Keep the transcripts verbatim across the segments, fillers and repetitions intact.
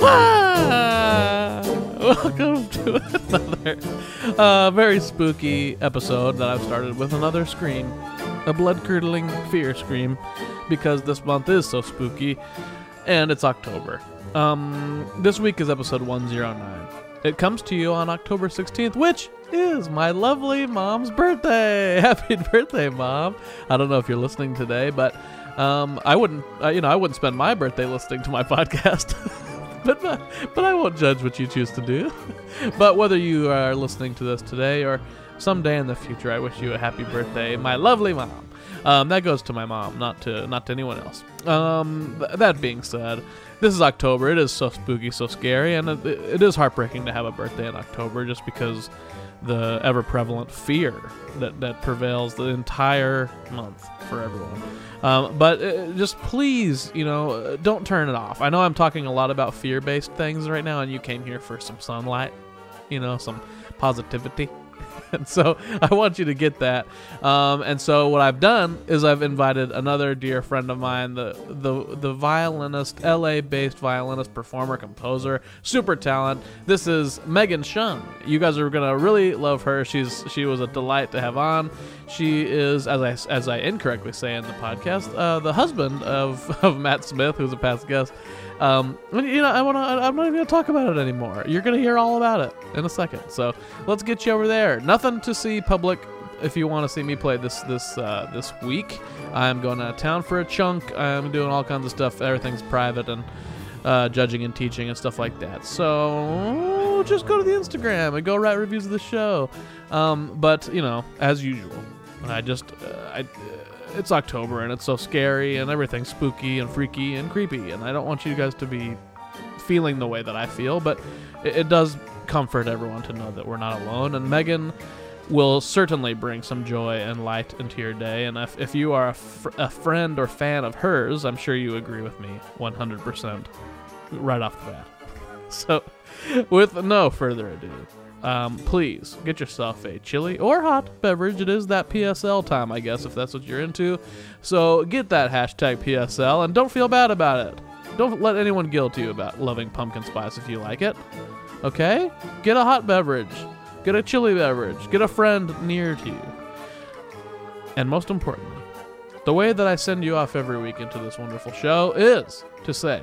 Ah! Welcome to another uh, very spooky episode that I've started with another scream. A blood-curdling fear scream, because this month is so spooky, and it's October. Um, this week is episode one oh nine. It comes to you on October sixteenth, which is my lovely mom's birthday. Happy birthday, Mom. I don't know if you're listening today, but um, I wouldn't, uh, you know, I wouldn't spend my birthday listening to my podcast. But, but I won't judge what you choose to do. But whether you are listening to this today or someday in the future, I wish you a happy birthday, my lovely mom. Um, that goes to my mom, not to not to anyone else. Um, th- that being said, this is October. It is so spooky, so scary, and it, it is heartbreaking to have a birthday in October just because the ever-prevalent fear that, that prevails the entire month for everyone. Um, but uh, just please, you know, don't turn it off. I know I'm talking a lot about fear-based things right now, and you came here for some sunlight, you know, some positivity. And so I want you to get that. Um, and so what I've done is I've invited another dear friend of mine, the the the violinist, L A-based violinist, performer, composer, super talent. This is Megan Shung. You guys are gonna really love her. She's she was a delight to have on. She is, as I as I incorrectly say in the podcast, uh, the husband of, of Matt Smith, who's a past guest. Um, you know, I want to. I'm not even gonna talk about it anymore. You're gonna hear all about it in a second. So let's get you over there. Nothing to see public. If you want to see me play this this uh, this week, I'm going out of town for a chunk. I'm doing all kinds of stuff. Everything's private and uh, judging and teaching and stuff like that. So just go to the Instagram and go write reviews of the show. Um, but you know, as usual, I just uh, I. It's October and it's so scary and everything's spooky and freaky and creepy, and I don't want you guys to be feeling the way that I feel, but it, it does comfort everyone to know that we're not alone, and Megan will certainly bring some joy and light into your day. And if, if you are a, fr- a friend or fan of hers, I'm sure you agree with me one hundred percent right off the bat. So with no further ado, Um, please get yourself a chilly or hot beverage. It is that P S L time, I guess, if that's what you're into. So get that hashtag P S L and don't feel bad about it. Don't let anyone guilt you about loving pumpkin spice if you like it. Okay? Get a hot beverage. Get a chilly beverage. Get a friend near to you. And most importantly, the way that I send you off every week into this wonderful show is to say,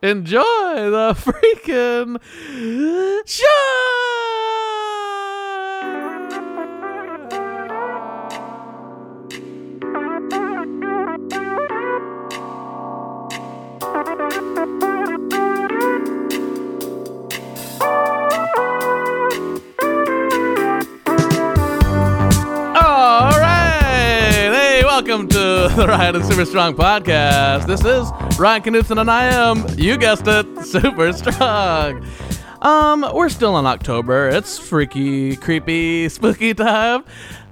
enjoy the freaking show! All right! Hey, welcome to the Ryan and Super Strong podcast. This is Ryan Knudsen, and I am, you guessed it, super strong. Um, we're still in October. It's freaky, creepy, spooky time.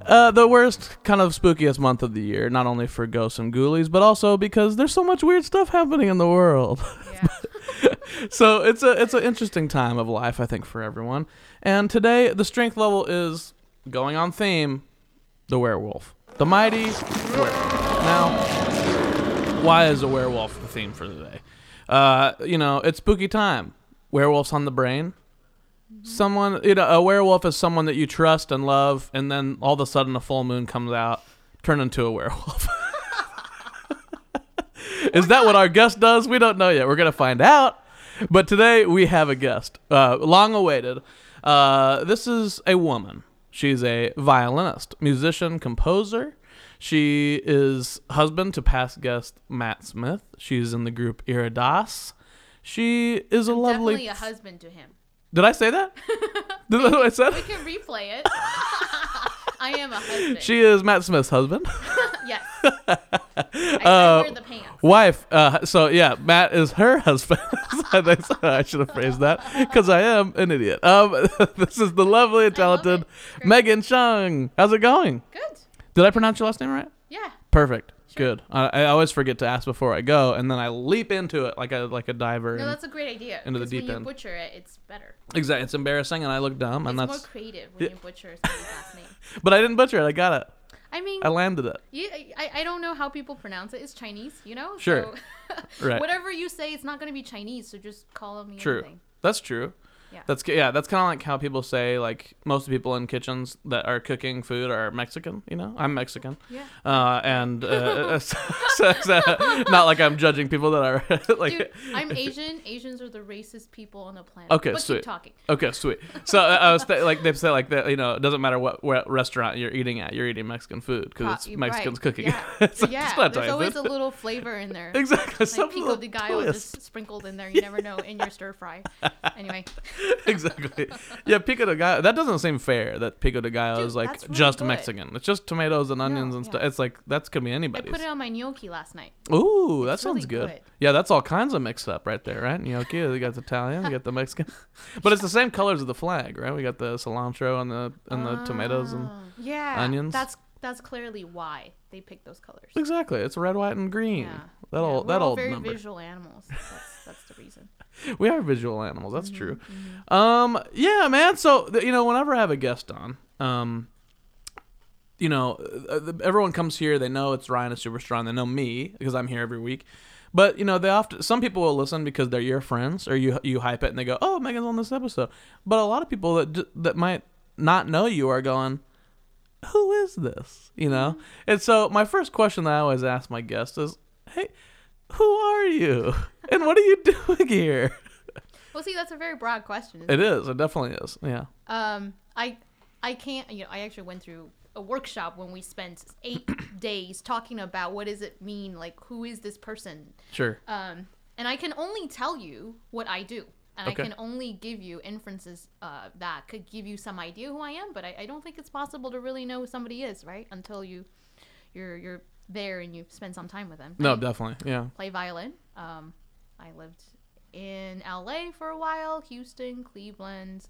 Uh, the worst, kind of spookiest month of the year, not only for ghosts and ghoulies, but also because there's so much weird stuff happening in the world. Yeah. So it's a it's an interesting time of life, I think, for everyone. And today, the strength level is, going on theme, the werewolf. The mighty werewolf. Now, why is a werewolf the theme for today? Uh, you know, it's spooky time. Werewolves on the brain. Someone, you know, a werewolf is someone that you trust and love, and then all of a sudden a full moon comes out, turn into a werewolf. Is that what our guest does? We don't know yet. We're going to find out. But today we have a guest, uh, long awaited. Uh, this is a woman. She's a violinist, musician, composer. She is husband to past guest Matt Smith. She's in the group Iridas. She is a I'm lovely... definitely a husband to him. Did I say that? Did that what I said? We can replay it. I am a husband. She is Matt Smith's husband. Yes. I, I wear the pants. Wife. Uh, so, yeah, Matt is her husband. I should have phrased that because I am an idiot. Um, this is the lovely and talented Megan Shung. How's it going? Good. Did I pronounce your last name right? Yeah. Perfect. Sure. Good. I, I always forget to ask before I go, and then I leap into it like a like a diver. No, that's a great idea. Into the deep end. When you butcher it, it's better. Exactly. It's embarrassing, and I look dumb, it's and that's more creative when you butcher somebody's last name. But I didn't butcher it. I got it. I I mean, I landed it. Yeah, I, I don't know how people pronounce it. It's Chinese, you know? Sure. So, right. Whatever you say, it's not going to be Chinese, so just call me true. Anything. That's true. Yeah. That's yeah, that's kind of like how people say, like, most people in kitchens that are cooking food are Mexican, you know? I'm Mexican. Yeah. Uh, and uh, so, so, so, not like I'm judging people that are like Dude, I'm Asian. Asians are the racist people on the planet. Okay, but sweet. Keep talking. Okay, sweet. So uh, I was th- like they say like that, you know, it doesn't matter what, what restaurant you're eating at. You're eating Mexican food cuz it's right. Mexicans cooking. Yeah. so, yeah. There's type, always but... a little flavor in there. Exactly. Like pico de gallo just sprinkled in there. You never know in your stir fry. Anyway, exactly. Yeah, pico de gallo. That doesn't seem fair. That pico de gallo Dude, is like really just good. Mexican. It's just tomatoes and onions no, and yeah. stuff. It's like that's could be anybody's. I put it on my gnocchi last night. Ooh, it's that sounds really good. good. Yeah, that's all kinds of mixed up right there, right? Gnocchi. You got the Italian. You got the Mexican. But it's the same colors of the flag, right? We got the cilantro and the and the uh, tomatoes and yeah, onions. That's that's clearly why they picked those colors. Exactly. It's red, white, and green. Yeah. That'll yeah, we're that'll all very number. Visual animals. That's that's the reason. We are visual animals. That's mm-hmm, true. Mm-hmm. Um, yeah, man. So, you know, whenever I have a guest on, um, you know, everyone comes here. They know it's Ryan is super strong. They know me because I'm here every week. But, you know, they often some people will listen because they're your friends or you you hype it and they go, oh, Megan's on this episode. But a lot of people that that might not know you are going, who is this? You know? Mm-hmm. And so my first question that I always ask my guests is, hey, who are you? And what are you doing here? Well, see, that's a very broad question. Isn't it, it is. It definitely is. Yeah. Um, I, I can't. You know, I actually went through a workshop when we spent eight days talking about what does it mean, like who is this person? Sure. Um, and I can only tell you what I do, and okay. I can only give you inferences uh, that could give you some idea who I am. But I, I don't think it's possible to really know who somebody is, right? Until you, you're you're there and you spend some time with them. No, I definitely. Yeah. Play violin. Um. I lived in L A for a while, Houston, Cleveland,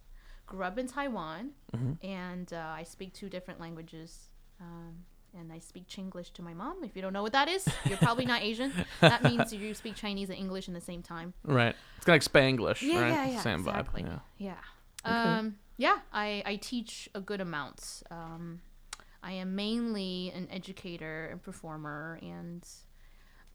grew up in Taiwan, mm-hmm. and uh, I speak two different languages, um, and I speak Chinglish to my mom. If you don't know what that is, you're probably not Asian. That means you speak Chinese and English in the same time. Right. It's kind of like Spanglish, yeah, right? Yeah, yeah, same exactly. vibe. Yeah. Yeah. Um, okay. Yeah, I, I teach a good amount. Um, I am mainly an educator and performer, and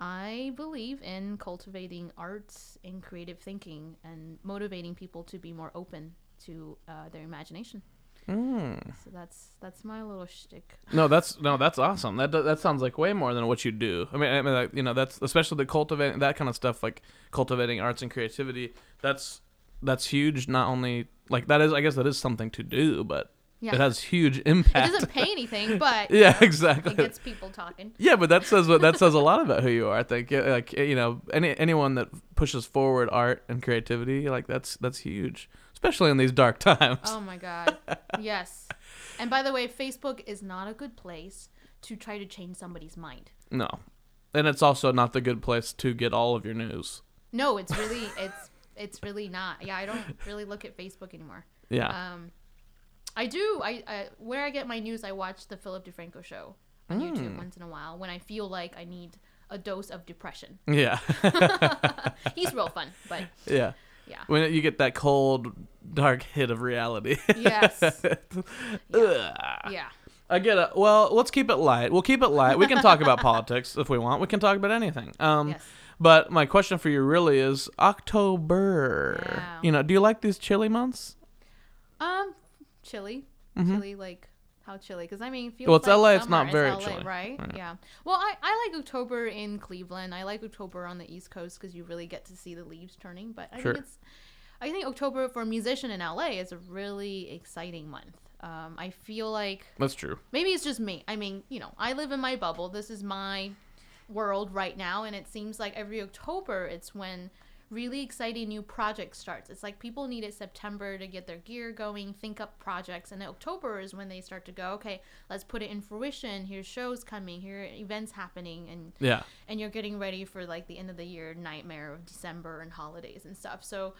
I believe in cultivating arts and creative thinking and motivating people to be more open to uh, their imagination. Mm. So that's that's my little shtick. No, that's no, that's awesome. That that sounds like way more than what you do. I mean, I mean, like, you know, that's especially the cultivating that kind of stuff, like cultivating arts and creativity. That's that's huge. Not only like that is, I guess that is something to do, but. Yeah. It has huge impact. It doesn't pay anything, but yeah, know, exactly. It gets people talking. Yeah, but that says that says a lot about who you are. I think, like, you know, any anyone that pushes forward art and creativity, like that's that's huge, especially in these dark times. Oh my God, yes. And by the way, Facebook is not a good place to try to change somebody's mind. No, and it's also not the good place to get all of your news. No, it's really it's it's really not. Yeah, I don't really look at Facebook anymore. Yeah. Um. I do. I, I where I get my news, I watch the Philip DeFranco show on mm. YouTube once in a while when I feel like I need a dose of depression. Yeah. He's real fun, but yeah. Yeah. When you get that cold, dark hit of reality. Yes. yeah. yeah. I get it. Well, let's keep it light. We'll keep it light. We can talk about politics if we want. We can talk about anything. Um, yes. But my question for you really is October. Yeah. You know, do you like these chilly months? Um. Chilly, mm-hmm. chilly, like how chilly? Because I mean, feels well, it's like L A. Summer. It's not very it's L A, chilly, right? right? Yeah. Well, I, I like October in Cleveland. I like October on the East Coast because you really get to see the leaves turning. But I sure. think it's, I think October for a musician in L A is a really exciting month. Um, I feel like that's true. Maybe it's just me. I mean, you know, I live in my bubble. This is my world right now, and it seems like every October it's when. Really exciting new project starts. It's like people need it September to get their gear going, think up projects, and then October is when they start to go, okay, let's put it in fruition. Here's shows coming, here are events happening, and yeah, and you're getting ready for like the end of the year nightmare of December and holidays and stuff. So,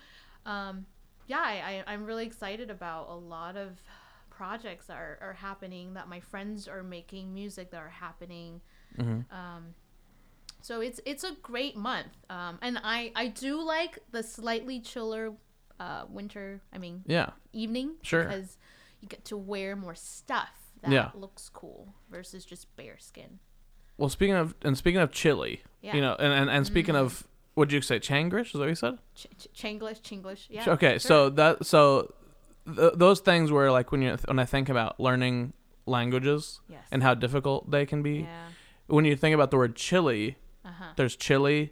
um, yeah, I, I I'm really excited about a lot of projects that are are happening that my friends are making, music that are happening. Mm-hmm. Um, So it's it's a great month, um, and I, I do like the slightly chiller uh, winter. I mean, yeah, evening. Sure, because you get to wear more stuff. that yeah. looks cool versus just bare skin. Well, speaking of and speaking of chili, yeah. you know, and and, and speaking mm-hmm. of, what did you say? Chinglish? Is that what you said? Ch- ch- Chinglish, Chinglish. Yeah. Okay, sure. so that so th- those things were like when you when I think about learning languages yes. and how difficult they can be. Yeah. When you think about the word chili, uh-huh. there's chili,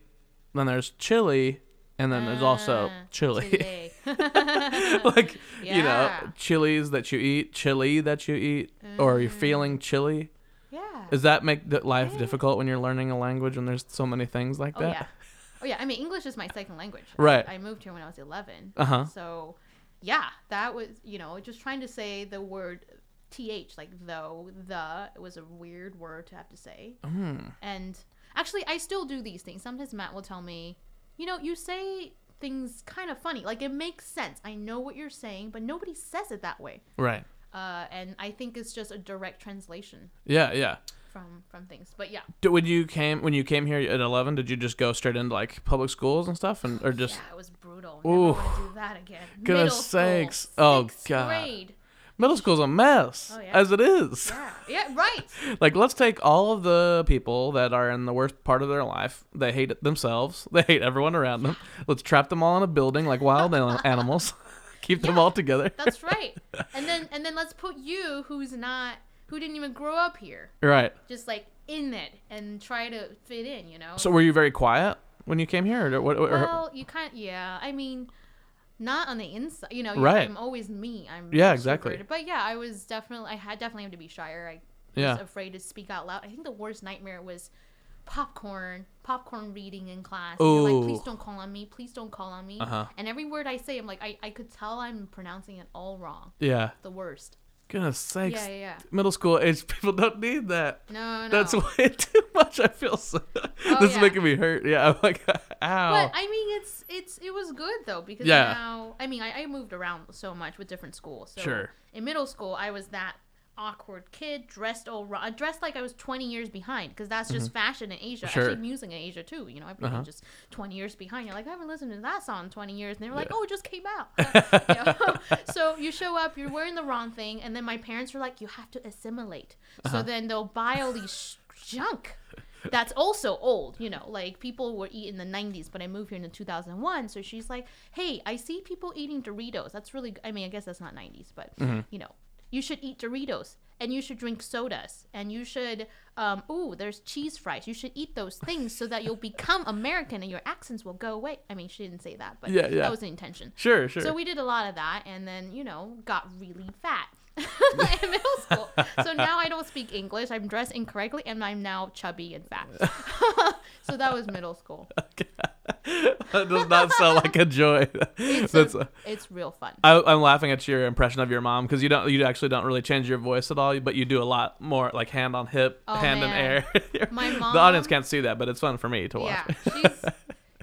then there's chili, and then ah, there's also chili. Like, yeah. you know, chilies that you eat, chili that you eat, mm. or you're feeling chili. Yeah. Does that make life yeah. difficult when you're learning a language and there's so many things like oh, that? Yeah. Oh, yeah. I mean, English is my second language. Right. I, I moved here when I was eleven. Uh-huh. So, yeah, that was, you know, just trying to say the word th, like though, the, it was a weird word to have to say. Mm. And actually, I still do these things. Sometimes Matt will tell me, you know, you say things kind of funny. Like, it makes sense. I know what you're saying, but nobody says it that way. Right. Uh, and I think it's just a direct translation. Yeah, yeah. From from things, but yeah. When you came when you came here at eleven, did you just go straight into like public schools and stuff, and or just? Yeah, it was brutal. Ooh, never want to do that again. Goodness sakes! Oh god. Grade. Middle school's a mess, oh, yeah. as it is. Yeah, yeah, right. Like, let's take all of the people that are in the worst part of their life. They hate it themselves. They hate everyone around them. Let's trap them all in a building like wild animals. Keep yeah, them all together. That's right. And then and then let's put you, who's not, who didn't even grow up here. Right. Just like in it and try to fit in, you know. So were you very quiet when you came here? Or what, or, well, you kind of, yeah. I mean, not on the inside, you know. Right. I'm always me. I'm yeah, exactly. But yeah, I was definitely, I had definitely had to be shyer. I was yeah. afraid to speak out loud. I think the worst nightmare was popcorn, popcorn reading in class. Oh. Like, please don't call on me. Please don't call on me. Uh-huh. And every word I say, I'm like, I, I could tell I'm pronouncing it all wrong. Yeah. The worst. Goodness sakes. Yeah, yeah, yeah. Middle school age people don't need that. No, no. That's way too much. I feel so. Oh, this yeah. is making me hurt. Yeah, I'm like, ow. But I mean, it's it's it was good though, because yeah. now I mean I, I moved around so much with different schools. So sure. In middle school, I was that awkward kid dressed all wrong. I dressed like I was twenty years behind, because that's just mm-hmm. fashion in Asia. Sure. Actually, music in Asia too. You know, everything uh-huh. just twenty years behind. You're like, I haven't listened to that song in twenty years, and they were yeah. like, oh, it just came out. You know? So you show up, you're wearing the wrong thing, and then my parents were like, you have to assimilate. Uh-huh. So then they'll buy all these sh- junk that's also old. You know, like people were eating in the nineties, but I moved here in the two thousand one. So she's like, hey, I see people eating Doritos. That's really. I mean, I guess that's not nineties, but mm-hmm. you know. You should eat Doritos, and you should drink sodas, and you should, um, ooh, there's cheese fries. You should eat those things so that you'll become American and your accents will go away. I mean, she didn't say that, but yeah, yeah. that was the intention. Sure, sure. So we did a lot of that, and then, you know, got really fat in middle school. So now I don't speak English. I'm dressed incorrectly, and I'm now chubby and fat. So that was middle school. Okay. That does not sound like a joy. It's, That's a, a, it's real fun. I, I'm laughing at your impression of your mom, because you don't, you actually don't really change your voice at all, but you do a lot more like hand on hip, oh, hand man. in air. My mom, the audience can't see that, but it's fun for me to watch. Yeah, she's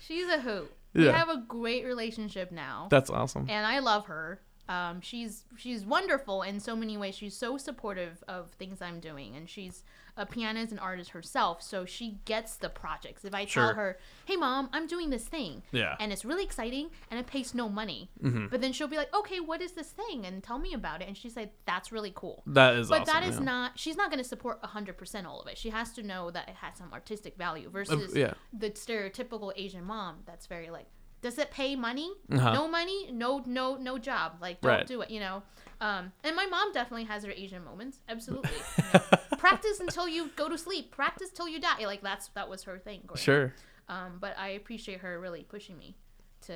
she's a hoot. Yeah. We have a great relationship now. That's awesome. And I love her. Um, she's she's wonderful in so many ways. She's so supportive of things I'm doing, and she's a pianist and artist herself, so she gets the projects. If I sure. tell her, hey mom, I'm doing this thing, yeah. and it's really exciting, and it pays no money, mm-hmm. but then she'll be like, okay, what is this thing, and tell me about it, and she's like, that's really cool. That is but awesome, that is yeah. not, she's not going to support one hundred percent all of it. She has to know that it has some artistic value versus uh, yeah. the stereotypical Asian mom that's very like, does it pay money? Uh-huh. No money? No, no, no job. Like, don't right. do it, you know? Um, and my mom definitely has her Asian moments. Absolutely. You know? Practice until you go to sleep. Practice till you die. Like, that's that was her thing. Sure. Um, but I appreciate her really pushing me to,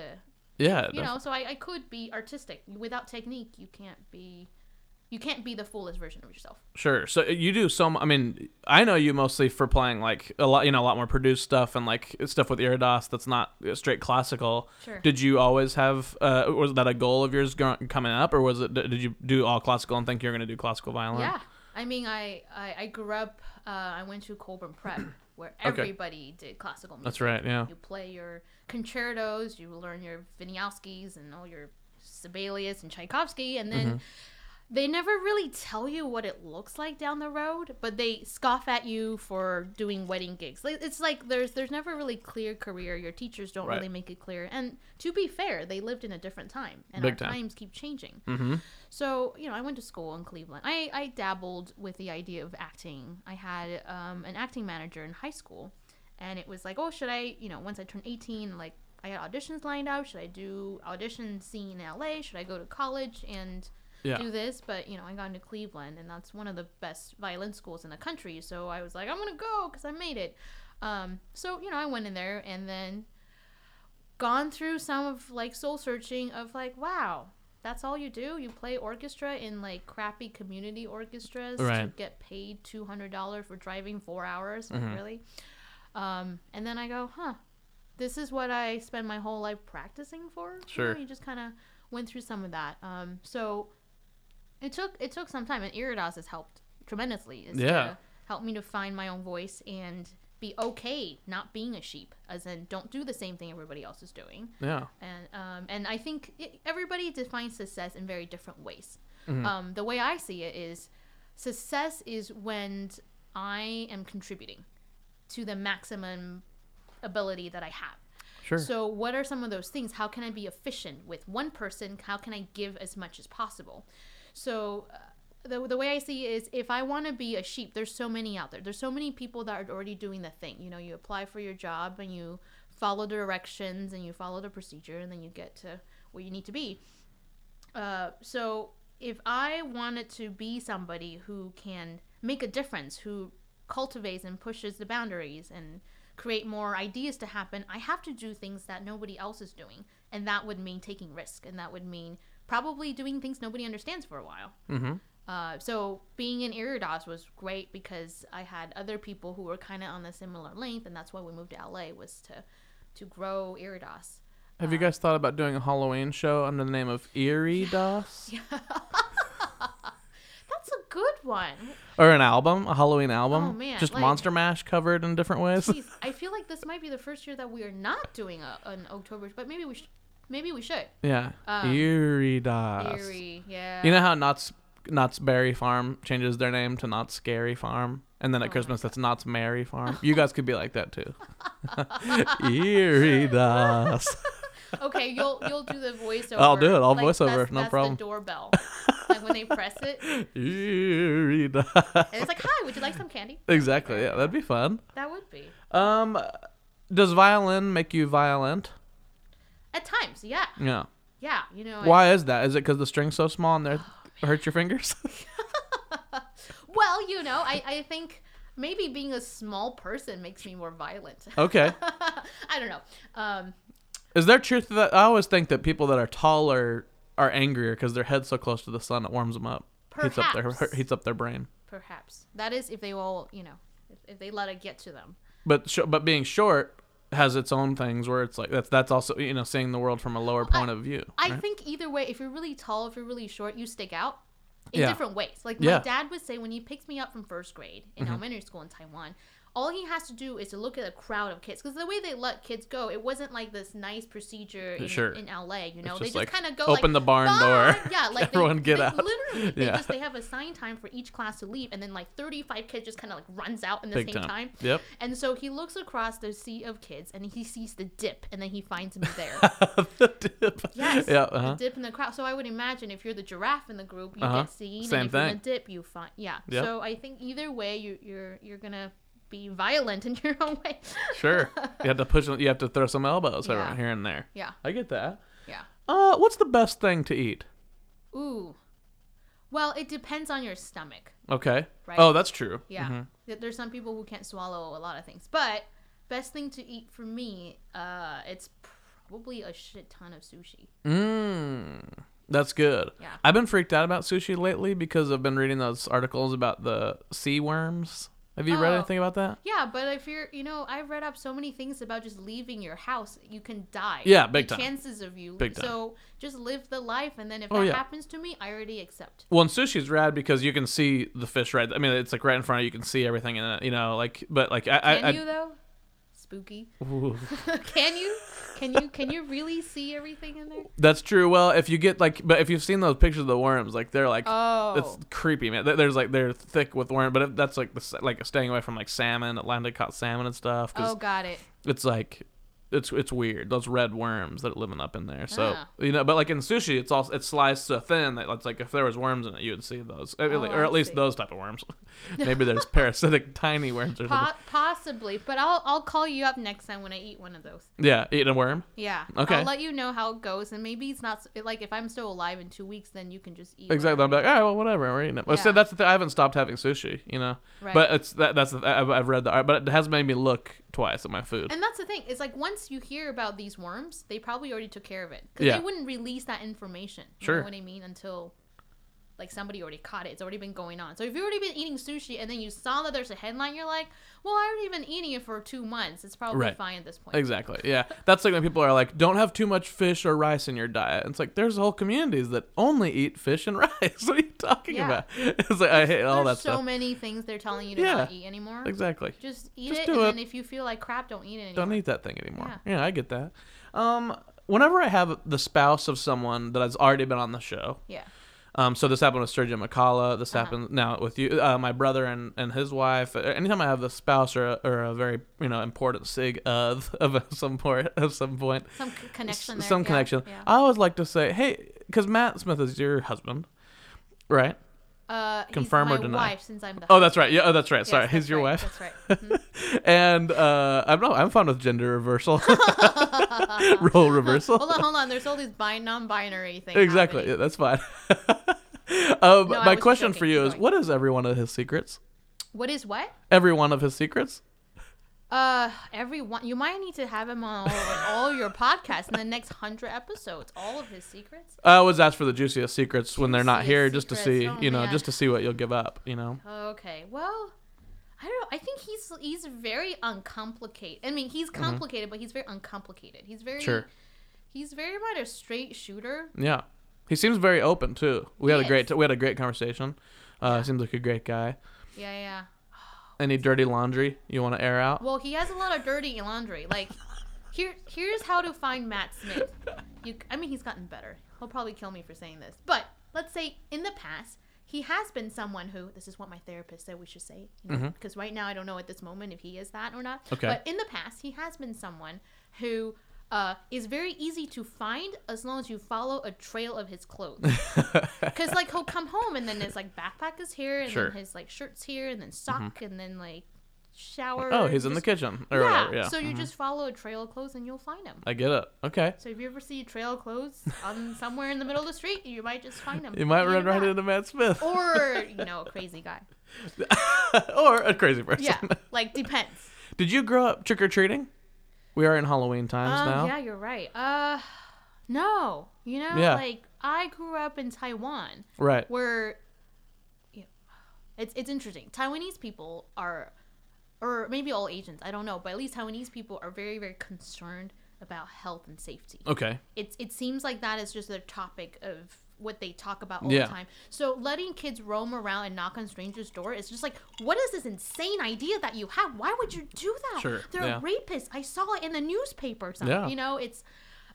yeah, you definitely. know, so I, I could be artistic. Without technique, you can't be, you can't be the fullest version of yourself. Sure. So you do so, I mean, I know you mostly for playing like a lot, you know, a lot more produced stuff and like stuff with Iridas that's not straight classical. Sure. Did you always have, uh, was that a goal of yours coming up, or was it, did you do all classical and think you're going to do classical violin? Yeah. I mean, I, I, I grew up, uh, I went to Colburn Prep where everybody okay. did classical music. That's right. Yeah. You play your concertos, you learn your Wieniawskis and all your Sibelius and Tchaikovsky, and then, mm-hmm. They never really tell you what it looks like down the road, but they scoff at you for doing wedding gigs. It's like there's there's never really clear career. Your teachers don't right. really make it clear. And to be fair, they lived in a different time, and Big our time. times keep changing. Mm-hmm. So, you know, I went to school in Cleveland. I, I dabbled with the idea of acting. I had um, an acting manager in high school, and it was like, oh, should I, you know, once I turned eighteen, like, I had auditions lined up. Should I do audition scene in L A? Should I go to college and... Yeah. do this? But, you know, I got into Cleveland, and that's one of the best violin schools in the country, so I was like, I'm gonna go because I made it. Um so, you know, I went in there, and then gone through some of, like, soul searching of, like, wow, that's all you do? You play orchestra in, like, crappy community orchestras right. to get paid two hundred dollars for driving four hours? Mm-hmm. Like, really? Um and then I go, huh, this is what I spend my whole life practicing for? Sure. You know, you just kind of went through some of that. Um so It took it took some time, and Iridas has helped tremendously. It's yeah. helped me to find my own voice and be okay not being a sheep, as in don't do the same thing everybody else is doing. Yeah. And um and I think it, everybody defines success in very different ways. Mm-hmm. Um the way I see it is, success is when I am contributing to the maximum ability that I have. Sure. So what are some of those things? How can I be efficient with one person? How can I give as much as possible? So uh, the the way I see it is, if I want to be a sheep, there's so many out there. There's so many people that are already doing the thing. You know, you apply for your job, and you follow the directions, and you follow the procedure, and then you get to where you need to be. Uh, so if I wanted to be somebody who can make a difference, who cultivates and pushes the boundaries and create more ideas to happen, I have to do things that nobody else is doing. And that would mean taking risk, and that would mean probably doing things nobody understands for a while. Mm-hmm. Uh, so being in Iridas was great because I had other people who were kind of on a similar length, and that's why we moved to L A, was to, to grow Iridas. Have uh, you guys thought about doing a Halloween show under the name of Iridas? Yeah. That's a good one. Or an album, a Halloween album. Oh, man. Just like, Monster Mash covered in different ways. Geez, I feel like this might be the first year that we are not doing a, an October, but maybe we should. Maybe we should. Yeah. Um, Iridas. Eerie, yeah. You know how Knott's, Knott's Berry Farm changes their name to Knott's Scary Farm? And then at oh Christmas, that's Knott's Merry Farm? You guys could be like that, too. Iridas. Okay, you'll you'll do the voiceover. I'll do it. I'll like, voiceover. That's, no that's problem. That's the doorbell. Like when they press it. Iridas. And it's like, hi, would you like some candy? Exactly. Yeah, that'd be fun. That would be. Um, Does violin make you violent? At times, yeah. Yeah. Yeah, you know. Why I, is that? Is it because the string's so small and they oh, hurt your fingers? Well, you know, I, I think maybe being a small person makes me more violent. Okay. I don't know. Um, is there truth to that? I always think that people that are taller are angrier because their head's so close to the sun, it warms them up. Perhaps. Heats up their, heats up their brain. Perhaps. That is if they will, you know, if, if they let it get to them. But sh- But being short has its own things where it's like that's that's also, you know, seeing the world from a lower point I, of view. Right? I think either way, if you're really tall, if you're really short, you stick out in yeah. different ways. Like my yeah. dad would say when he picked me up from first grade in mm-hmm. elementary school in Taiwan, all he has to do is to look at a crowd of kids, because the way they let kids go, it wasn't like this nice procedure in, sure. in L A. You know, just they just like, kind of go open like, the barn Bye! door. Yeah, like everyone they, get they, out. Literally, they yeah. just they have assigned time for each class to leave, and then like thirty-five kids just kind of like runs out in the Big same time. time. Yep. And so he looks across the sea of kids, and he sees the dip, and then he finds him there. The dip. Yes. Yeah, uh-huh. The dip in the crowd. So I would imagine if you're the giraffe in the group, you uh-huh. get seen. Same and if thing. You're the dip, you find. Yeah. Yep. So I think either way, you, you're you're gonna be violent in your own way. Sure. You have to push, you have to throw some elbows yeah. around here and there. Yeah. I get that. Yeah. Uh, what's the best thing to eat? Ooh. Well, it depends on your stomach. Okay. Right? Oh, that's true. Yeah. Mm-hmm. There's some people who can't swallow a lot of things. But best thing to eat for me, uh, it's probably a shit ton of sushi. Mmm. That's good. Yeah. I've been freaked out about sushi lately because I've been reading those articles about the sea worms. Have you oh, read anything about that? Yeah, but if you're, you know, I've read up so many things about just leaving your house, you can die. Yeah, big the time. Chances of you. Big time. So just live the life, and then if oh, that yeah. happens to me, I already accept. Well, and sushi's rad because you can see the fish right. I mean, it's like right in front of you. You can see everything in it, you know, like, but like I. Can I, you, I, though? spooky. Can you? Can you? Can you really see everything in there? That's true. Well, if you get like, but if you've seen those pictures of the worms, like they're like, oh, it's creepy, man. There's like they're thick with worms, but that's like the, like staying away from like salmon, Atlantic caught salmon and stuff. Oh, got it. It's like. It's it's weird. Those red worms that are living up in there. So ah. you know, but like in sushi, it's all it's sliced so thin that it's like if there was worms in it, you would see those, oh, or at least those type of worms. Maybe there's parasitic tiny worms or po- something. Possibly, but I'll I'll call you up next time when I eat one of those. Yeah, eating a worm. Yeah. Okay. I'll let you know how it goes, and maybe it's not like if I'm still alive in two weeks, then you can just eat. Exactly. I'm like, all right, well, whatever. We're eating it. Well, yeah. So that's the thing. I haven't stopped having sushi, you know. Right. But it's that that's the, I've, I've read the art, but it has made me look twice at my food. And that's the thing. It's like once you hear about these worms, they probably already took care of it. Because yeah. they wouldn't release that information. You sure. know what I mean? Until like somebody already caught it. It's already been going on. So if you've already been eating sushi and then you saw that there's a headline, you're like, well, I already been eating it for two months. It's probably right. fine at this point. Exactly. Yeah. That's like when people are like, don't have too much fish or rice in your diet. And it's like, there's whole communities that only eat fish and rice. What are you talking yeah. about? It's like, I hate all that so stuff. There's so many things they're telling you to yeah. not eat anymore. Exactly. Just eat Just it. Do and it. Then if you feel like crap, don't eat it anymore. Don't eat that thing anymore. Yeah, yeah I get that. Um, whenever I have the spouse of someone that has already been on the show. Yeah. Um, so this happened with Sturgeon McCalla. This uh-huh. happened now with you, uh, my brother and, and his wife. Anytime I have a spouse or a, or a very you know important sig of of some point, of some point, some connection, there. some yeah. connection. Yeah. I always like to say, hey, because Matt Smith is your husband, right? Uh, Confirm he's my or deny? Wife, since I'm the oh, that's right. Yeah, oh, that's right. Yes, Sorry, that's he's your right. wife. That's right. Mm-hmm. and uh, I'm no, I'm fine with gender reversal, role reversal. hold on, hold on. There's all these bi- non-binary things. Exactly. Yeah, that's fine. um, no, my question joking. for you is: what is every one of his secrets? What is what? Every one of his secrets. Uh, everyone, you might need to have him on all, all your podcasts in the next hundred episodes. All of his secrets. I always ask for the juiciest secrets when juiciest they're not here, secrets. just to see, oh, you know, man. just to see what you'll give up, you know. Okay, well, I don't. I think he's he's very uncomplicated. I mean, he's complicated, mm-hmm. but he's very uncomplicated. He's very, sure. he's very much a straight shooter. Yeah, he seems very open too. We he had is. a great, we had a great conversation. Uh, yeah. Seems like a great guy. Yeah, yeah. Any dirty laundry you want to air out? Well, he has a lot of dirty laundry. Like, here, here's how to find Matt Smith. You, I mean, he's gotten better. He'll probably kill me for saying this. But let's say in the past, he has been someone who, this is what my therapist said we should say, you know, mm-hmm. because right now I don't know at this moment if he is that or not. Okay. But in the past, he has been someone who uh, is very easy to find as long as you follow a trail of his clothes. Because, like, he'll come home and then his, like, backpack is here and sure. then his, like, shirt's here and then sock mm-hmm. and then, like, shower. Oh, he's just in the kitchen. Or, yeah. Or, yeah. So you mm-hmm. just follow a trail of clothes and you'll find him. I get it. Okay. So if you ever see a trail of clothes on somewhere in the middle of the street, you might just find him. You might run right into Matt Smith. Or, you know, a crazy guy. Or a crazy person. Yeah. Like, depends. Did you grow up trick-or-treating? We are in Halloween times um, now. Yeah, you're right. Uh, no, you know, yeah. like I grew up in Taiwan, right? Where, you know, it's it's interesting. Taiwanese people are, or maybe all Asians, I don't know, but at least Taiwanese people are very very concerned about health and safety. Okay. It's it seems like that is just their topic of what they talk about all yeah. the time. So letting kids roam around and knock on strangers' door is just like, what is this insane idea that you have? Why would you do that? Sure. They're yeah. rapists. I saw it in the newspaper. Yeah. You know, it's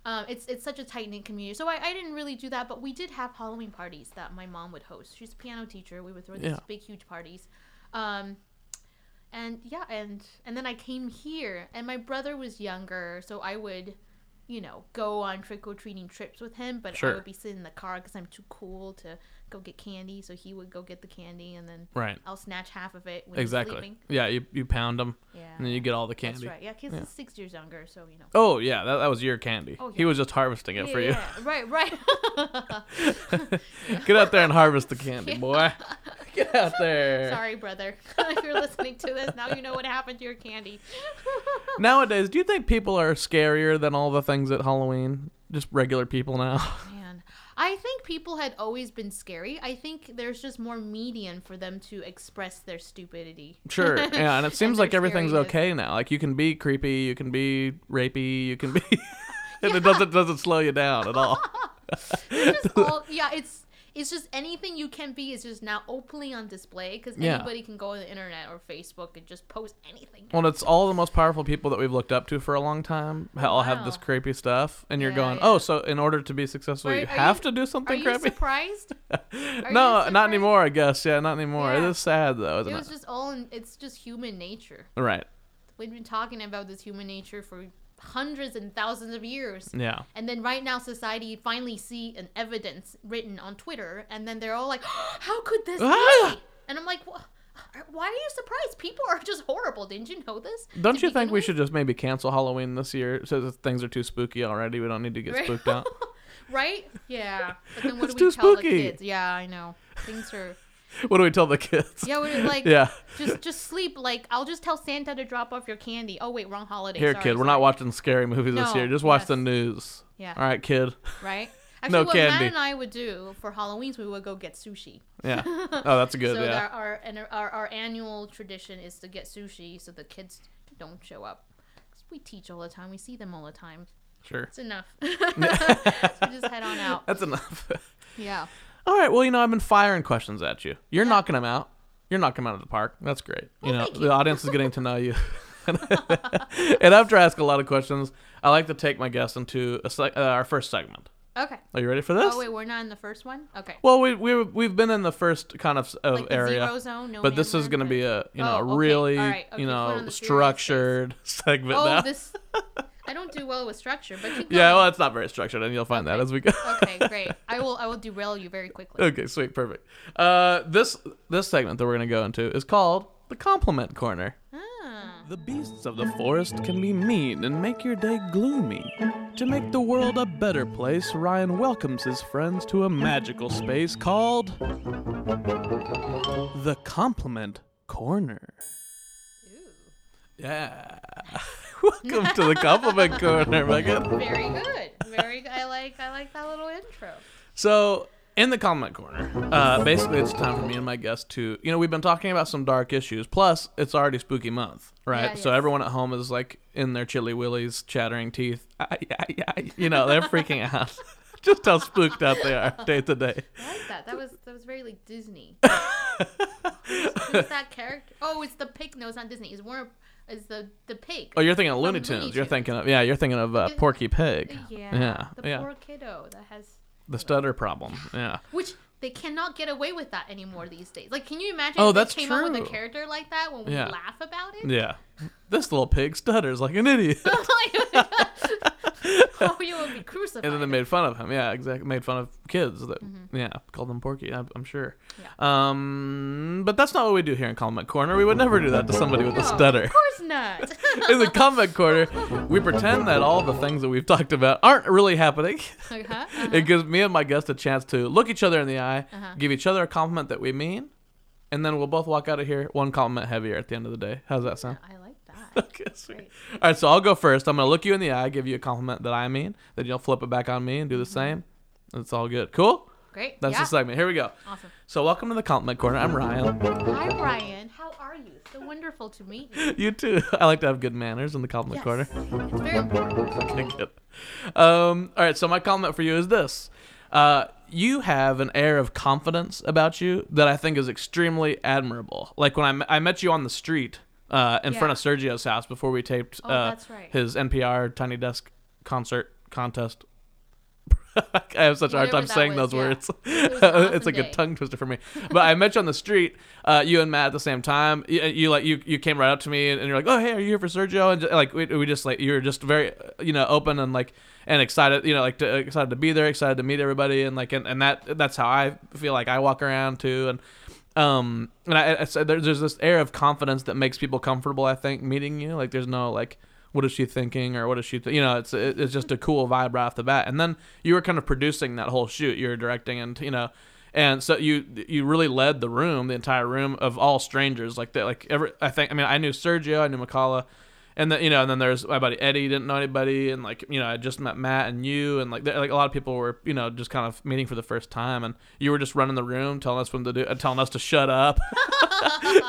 um, it's it's such a tight-knit community. So I, I didn't really do that, but we did have Halloween parties that my mom would host. She's a piano teacher. We would throw yeah. these big, huge parties. Um, and yeah, and and then I came here, and my brother was younger, so I would... you know, go on trick-or-treating trips with him, but sure. I would be sitting in the car because I'm too cool to go get candy, so he would go get the candy, and then right. I'll snatch half of it when exactly. he's sleeping. Yeah, you, you pound him, yeah. and then you get all the candy. That's right, yeah, because yeah. he's six years younger, so, you know. Oh, yeah, that, that was your candy. Oh, yeah. He was just harvesting it yeah, for you. Yeah, right, right. Get out there and harvest the candy, yeah. boy. Get out there. Sorry, brother. If you're listening to this, now you know what happened to your candy. Nowadays, do you think people are scarier than all the things at Halloween? Just regular people now? Man, I think people had always been scary. I think there's just more medium for them to express their stupidity. Sure, yeah, and it seems and like everything's scariness. Okay now. Like, you can be creepy, you can be rapey, you can be... and yeah. it doesn't doesn't slow you down at all. It's just all... Yeah, it's... it's just anything you can be is just now openly on display because yeah. anybody can go on the internet or Facebook and just post anything. Well, it's all the most powerful people that we've looked up to for a long time all wow. have this creepy stuff, and you're yeah, going, yeah. oh, so in order to be successful, are, you are have you, to do something are creepy? Are you surprised? Are no, you surprised? Not anymore, I guess. Yeah, not anymore. Yeah. It is sad, though, isn't it? Was it was just all, in, it's just human nature. Right. We've been talking about this human nature for hundreds and thousands of years. Yeah. And then right now society finally see an evidence written on Twitter, and then they're all like, oh, how could this ah! be? And I'm like, why are you surprised? People are just horrible. Didn't you know this? Don't you think we should just maybe cancel Halloween this year since things are too spooky already? We don't need to get right? spooked out. Right? Yeah. But then what it's do we too tell spooky. The kids? Yeah, I know. Things are... What do we tell the kids? Yeah, we're like, yeah. just just sleep. Like, I'll just tell Santa to drop off your candy. Oh, wait, wrong holiday. Here, sorry, kid, sorry. We're not watching scary movies no, this year. Just watch yes. the news. Yeah. All right, kid. Right? Actually, no what candy. Matt and I would do for Halloween's, we would go get sushi. Yeah. Oh, that's good, so yeah. So our, our, our, our annual tradition is to get sushi so the kids don't show up. Because we teach all the time. We see them all the time. Sure. It's enough. So we just head on out. That's enough. Yeah. All right, well, you know, I've been firing questions at you. You're yeah. knocking them out. You're knocking them out of the park. That's great. You well, know, you. The audience is getting to know you. And after I ask a lot of questions, I like to take my guests into a sec- uh, our first segment. Okay. Are you ready for this? Oh, wait, we're not in the first one? Okay. Well, we, we, we've been in the first kind of, of like area. Zero zone, no but this is going to be a, you know, oh, okay. really, right. okay. you know, structured segment oh, now. This... I don't do well with structure, but keep going. Yeah, well, it's not very structured, and you'll find okay. that as we go. Okay, great. I will I will derail you very quickly. Okay, sweet, perfect. Uh, this this segment that we're going to go into is called The Compliment Corner. Ah. The beasts of the forest can be mean and make your day gloomy. To make the world a better place, Ryan welcomes his friends to a magical space called The Compliment Corner. Ooh. Yeah. Welcome to the Compliment Corner, Megan. Very good. Very good. I like I like that little intro. So, in the Compliment Corner, uh, basically it's time for me and my guests to, you know, we've been talking about some dark issues, plus it's already spooky month, right? Yeah, so yes. everyone at home is like in their chilly willies, chattering teeth. I, I, I, you know, they're freaking out. Just how spooked out they are day to day. I like that. That was, that was very like Disney. Who's, who's that character? Oh, it's the pig. No, it's not Disney. It's Warner... Is the the pig? Oh, you're thinking of Looney Tunes. Tunes. You're thinking of yeah. You're thinking of uh, Porky Pig. Yeah. Yeah. The yeah. poor kiddo that has the stutter problem. Yeah. Which they cannot get away with that anymore these days. Like, can you imagine? Oh, if that's they came true. Up with a character like that when we yeah. laugh about it. Yeah. This little pig stutters like an idiot. Oh, you would be crucified. And then they made fun of him. Yeah, exactly. Made fun of kids. That, mm-hmm. Yeah, called them Porky, I'm, I'm sure. Yeah. Um, but that's not what we do here in Compliment Corner. We would never do that to somebody with no, a stutter. Of course not. In the Compliment Corner, we pretend that all the things that we've talked about aren't really happening. Uh-huh, uh-huh. It gives me and my guest a chance to look each other in the eye, uh-huh. give each other a compliment that we mean, and then we'll both walk out of here one compliment heavier at the end of the day. How's that sound? Yeah, I like Okay, sweet. Great. All right, so I'll go first. I'm going to look you in the eye, give you a compliment that I mean. Then you'll flip it back on me and do the same. It's all good. Cool? Great. That's yeah. the segment. Here we go. Awesome. So welcome to the Compliment Corner. I'm Ryan. Hi, Ryan. How are you? So wonderful to meet you. You too. I like to have good manners in the Compliment yes. Corner. It's very important. Okay, good. Um, all right, so my compliment for you is this. Uh, you have an air of confidence about you that I think is extremely admirable. Like when I, m- I met you on the street. Uh, in yeah. front of Sergio's house before we taped oh, uh, right. his N P R Tiny Desk concert contest. I have such a hard time saying was, those yeah. words. It was an awesome it's like day. A tongue twister for me. But I met you on the street, uh, you and Matt at the same time. You, you like you, you came right up to me and, and you're like, "Oh, hey, are you here for Sergio?" And just, like we, we just like you were just very you know open and like and excited you know like to, excited to be there, excited to meet everybody and like and, and that that's how I feel like I walk around too and. Um, and I, I said, there, there's this air of confidence that makes people comfortable, I think, meeting you. Like, there's no, like, what is she thinking or what is she, th-? you know, it's, it, it's just a cool vibe right off the bat. And then you were kind of producing that whole shoot. You were directing and, you know, and so you, you really led the room, the entire room of all strangers like that. Like every, I think, I mean, I knew Sergio, I knew McCalla And then, you know, and then there's my buddy Eddie didn't know anybody. And like, you know, I just met Matt and you, and like, like a lot of people were, you know, just kind of meeting for the first time. And you were just running the room, telling us what to do, uh, telling us to shut up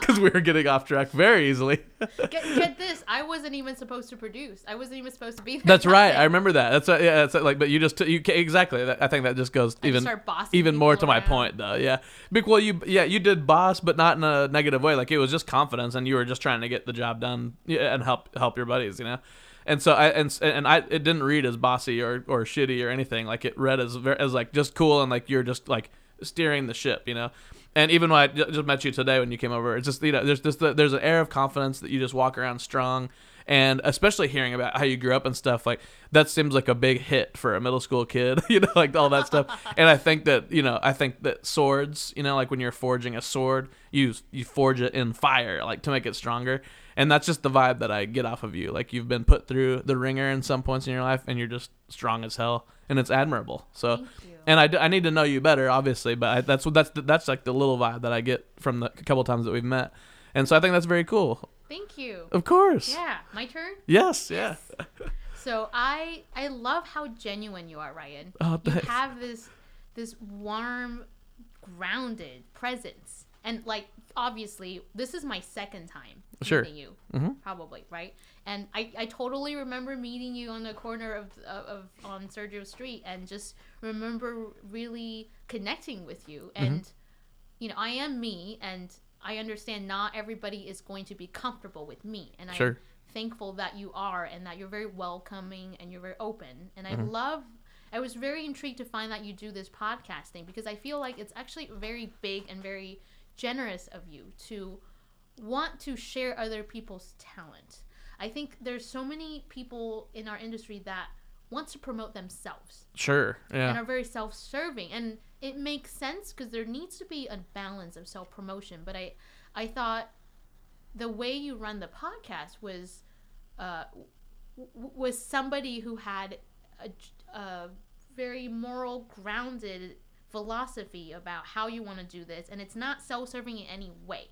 because we were getting off track very easily. get, get this. I wasn't even supposed to produce. I wasn't even supposed to be there. That's right. I remember that. That's uh, yeah. That's uh, like, but you just, t- you exactly. That, I think that just goes I even, just even more to around. My point though. Yeah. Because, well, you, yeah, you did boss, but not in a negative way. Like it was just confidence and you were just trying to get the job done and help, help your buddies, you know? And so I, and, and I, it didn't read as bossy or, or shitty or anything. Like it read as, as like just cool. And like, you're just like steering the ship, you know? And even when I just met you today, when you came over, it's just, you know, there's this, there's an air of confidence that you just walk around strong. And especially hearing about how you grew up and stuff, like that seems like a big hit for a middle school kid, you know, like all that stuff. And I think that, you know, I think that swords, you know, like when you're forging a sword, you you forge it in fire, like to make it stronger. And that's just the vibe that I get off of you. Like you've been put through the ringer in some points in your life and you're just strong as hell. And it's admirable. So, thank you. And I, I need to know you better, obviously, but I, that's what that's the, that's like the little vibe that I get from the couple times that we've met. And so I think that's very cool. Thank you. Of course. Yeah. My turn? Yes. Yeah. Yes. So I I love how genuine you are, Ryan. Oh, you thanks. Have this this warm, grounded presence. And, like, obviously, this is my second time sure. meeting you. Mm-hmm. Probably, right? And I, I totally remember meeting you on the corner of, of, of on Sergio Street and just remember really connecting with you. And, mm-hmm. you know, I am me and... I understand not everybody is going to be comfortable with me. And sure. I'm thankful that you are and that you're very welcoming and you're very open. And I mm-hmm. love, I was very intrigued to find that you do this podcasting because I feel like it's actually very big and very generous of you to want to share other people's talent. I think there's so many people in our industry that want to promote themselves. Sure. Yeah. And are very self-serving. And it makes sense because there needs to be a balance of self-promotion. But I, I thought the way you run the podcast was uh, w- was somebody who had a, a very moral, grounded philosophy about how you want to do this. And it's not self-serving in any way.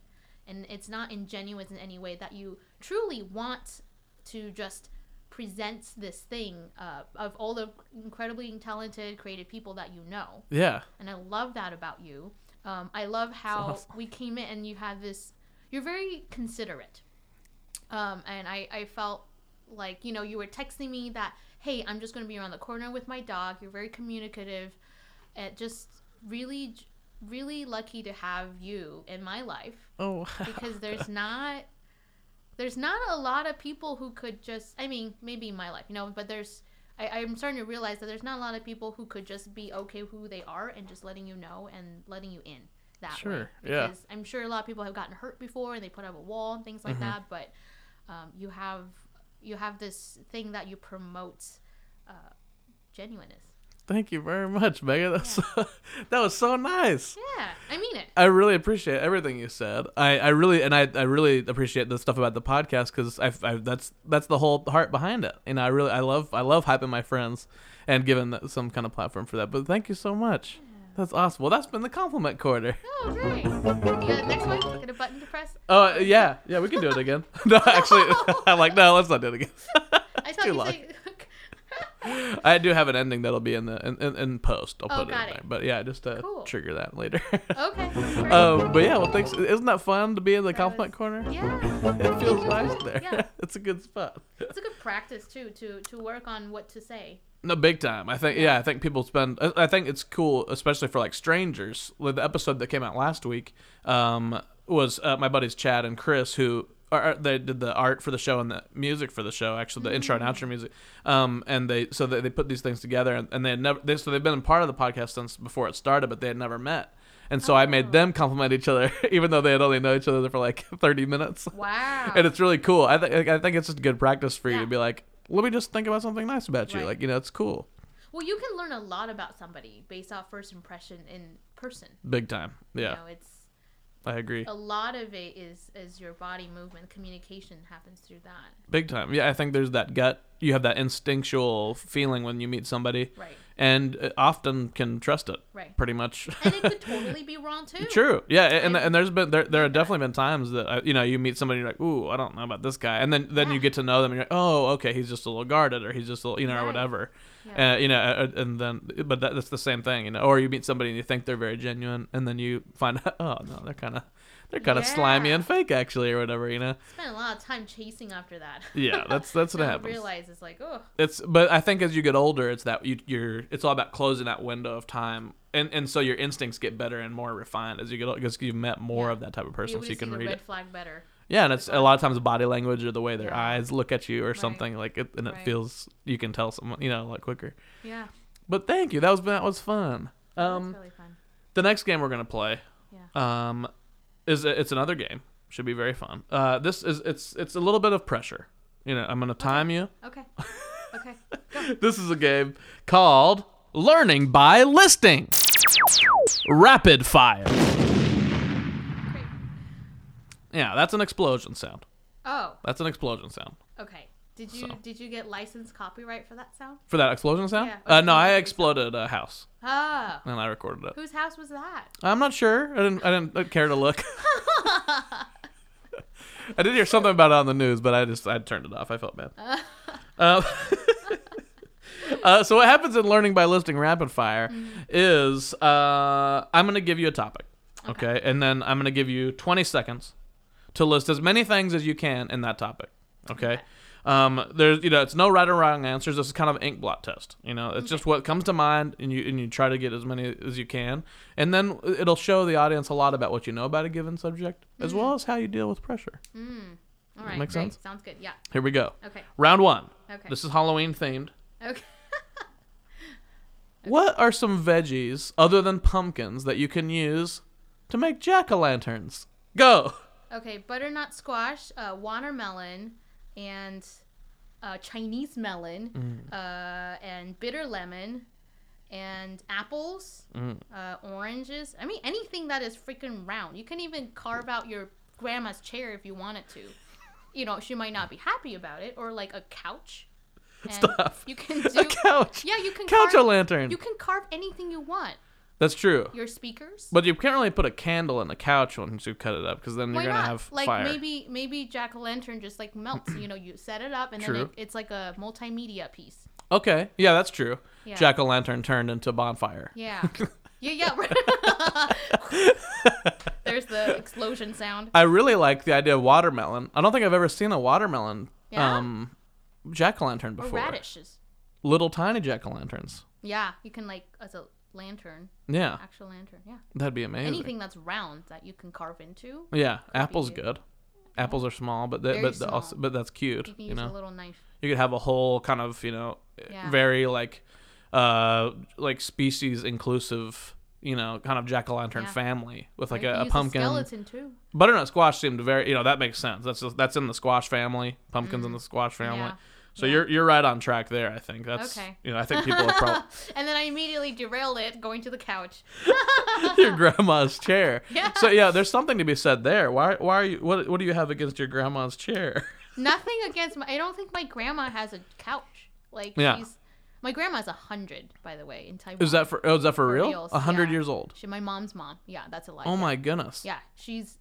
And it's not ingenuous in any way that you truly want to just presents this thing uh, of all the incredibly talented, creative people that you know. Yeah. And I love that about you. Um, I love how awesome. We came in and you had this, you're very considerate. Um, and I, I felt like, you know, you were texting me that, hey, I'm just going to be around the corner with my dog. You're very communicative. And just really, really lucky to have you in my life. Oh, wow. Because there's not... There's not a lot of people who could just, I mean, maybe in my life, you know, but there's, I, I'm starting to realize that there's not a lot of people who could just be okay with who they are and just letting you know and letting you in that sure, way. Because yeah. I'm sure a lot of people have gotten hurt before and they put up a wall and things like mm-hmm. that, but um, you have you have this thing that you promote uh, genuineness. Thank you very much, Megan. That was, yeah. so, that was so nice. Yeah, I mean it. I really appreciate everything you said. I, I really and I, I really appreciate the stuff about the podcast because I, I that's that's the whole heart behind it. And I really I love I love hyping my friends and giving the, some kind of platform for that. But thank you so much. Yeah. That's awesome. Well, that's been the compliment quarter. Oh, right. You got next one? Get a button to press? Oh uh, yeah, yeah. We can do it again. No, actually, I'm like no. Let's not do it again. I thought you said. I do have an ending that'll be in the in, in, in post. I'll oh, put it in there. It. But yeah, just uh, cool. Trigger that later. Okay. um, but yeah, well, thanks. Isn't that fun to be in the that compliment was... corner? Yeah. It feels yeah. nice there. Yeah. It's a good spot. It's a good practice too to to work on what to say. No, big time. I think yeah. I think people spend. I think it's cool, especially for like strangers. Like the episode that came out last week um, was uh, my buddies Chad and Chris who. Art, they did the art for the show and the music for the show, actually the mm-hmm. intro and outro music, um, and they so they, they put these things together, and, and they had never they, so they've been a part of the podcast since before it started, but they had never met, and so oh. I made them compliment each other, even though they had only known each other for like thirty minutes. Wow! And it's really cool. I think I think it's just good practice for yeah. you to be like, let me just think about something nice about you, right. like you know, it's cool. Well, you can learn a lot about somebody based off first impression in person. Big time, yeah. You know, it's. I agree. A lot of it is, is your body movement. Communication happens through that. Big time. Yeah, I think there's that gut. You have that instinctual feeling when you meet somebody. Right. and often can trust it. Right. Pretty much. And it could totally be wrong too. True. Yeah. And and there's been there there have definitely been times that, you know, you meet somebody and you're like, ooh, I don't know about this guy, and then then yeah. you get to know them and you're like, oh, okay, he's just a little guarded, or he's just a little, you know, right. or whatever. Yeah. Uh, you know, uh, and then but that, that's the same thing, you know. Or you meet somebody and you think they're very genuine, and then you find out, oh no, they're kind of. They're kind yeah. of slimy and fake, actually, or whatever, you know. Spent a lot of time chasing after that. Yeah, that's that's what so happens. I realize it's like, oh. It's but I think as you get older, it's that you, you're. It's all about closing that window of time, and and so your instincts get better and more refined as you get older, because you've met more yeah. of that type of person, so you can see read the red it. Flag better. Yeah, and it's a lot of times body language or the way their yeah. eyes look at you or right. something like it, and it right. feels you can tell someone, you know, a lot quicker. Yeah. But thank you. That was that was fun. Um, that was really fun. The next game we're gonna play. Yeah. Um. Is it's another game. Should be very fun. Uh, this is it's it's a little bit of pressure. You know, I'm gonna time okay. you. Okay. Okay. Go. This is a game called Learning by Listing. Rapid fire. Great. Yeah, that's an explosion sound. Oh. That's an explosion sound. Okay. Did you so. did you get licensed copyright for that sound? For that explosion sound? Yeah. Okay. Uh, no, I exploded a house. Oh. And I recorded it. Whose house was that? I'm not sure. I didn't. I didn't care to look. I did hear something about it on the news, but I just I turned it off. I felt bad. uh, uh, so what happens in Learning by Listing Rapid Fire mm-hmm. is uh, I'm going to give you a topic, okay. okay, and then I'm going to give you twenty seconds to list as many things as you can in that topic, okay. okay. Um, there's, you know, it's no right or wrong answers. This is kind of an ink blot test. You know, it's okay. just what comes to mind, and you and you try to get as many as you can, and then it'll show the audience a lot about what you know about a given subject, mm. as well as how you deal with pressure. Mm. All right, make sense? Sounds good. Yeah. Here we go. Okay. Round one. Okay. This is Halloween themed. Okay. okay. What are some veggies other than pumpkins that you can use to make jack-o'-lanterns? Go. Okay, butternut squash, uh, watermelon. And uh, Chinese melon, mm. uh, and bitter lemon, and apples, mm. uh, oranges. I mean, anything that is freaking round. You can even carve out your grandma's chair if you wanted to. You know, she might not be happy about it, or like a couch. And Stop. You can do a couch. Yeah, you can couch carve, a lantern. You can carve anything you want. That's true. Your speakers, but you can't really put a candle in the couch once you cut it up, because then Why you're gonna not? have like fire. maybe maybe jack-o'-lantern just like melts. You know, you set it up and true. then it, it's like a multimedia piece. Okay, yeah, that's true. Yeah. Jack-o'-lantern turned into bonfire. Yeah, yeah, yeah. There's the explosion sound. I really like the idea of watermelon. I don't think I've ever seen a watermelon yeah. um, jack-o'-lantern before. Or radishes. Little tiny jack-o'-lanterns. Yeah, you can like as a lantern. Yeah. Actual lantern. Yeah. That'd be amazing. Anything that's round that you can carve into. Yeah. Apple's good. good. Apples are small, but they, but small. Also, but that's cute. You can you use know? a little knife. You could have a whole kind of, you know, yeah. very like, uh, like species inclusive, you know, kind of jack-o'-lantern yeah. family with like a, a pumpkin. A skeleton too. Butternut squash seemed very, you know, that makes sense. That's just, that's in the squash family. Pumpkins mm. in the squash family. Yeah. So yeah. you're you're right on track there, I think. That's okay. You know, I think people are probably. And then I immediately derailed it, going to the couch. Your grandma's chair. Yeah. So yeah, there's something to be said there. Why why are you what what do you have against your grandma's chair? Nothing against my. I don't think my grandma has a couch. Like yeah. she's my grandma's a hundred, by the way, in Taiwan. Is that for oh is that for, for real? A hundred yeah. years old. She my mom's mom. Yeah, that's a lie. Oh my goodness. Yeah, she's.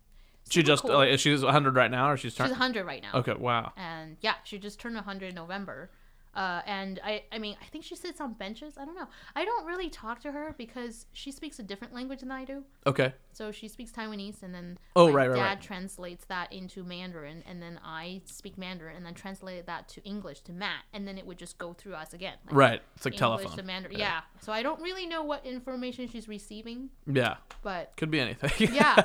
She Super just cool. like she's one hundred right now, or she's turning. She's one hundred right now. Okay, wow. And yeah, she just turned one hundred in November. Uh, and I, I mean, I think she sits on benches. I don't know. I don't really talk to her because she speaks a different language than I do. Okay. So she speaks Taiwanese, and then oh, my right, right, dad right. translates that into Mandarin, and then I speak Mandarin, and then translate that to English to Matt, and then it would just go through us again. Like right. It's like English telephone. English to Mandarin. Yeah. yeah. So I don't really know what information she's receiving. Yeah. But could be anything. yeah.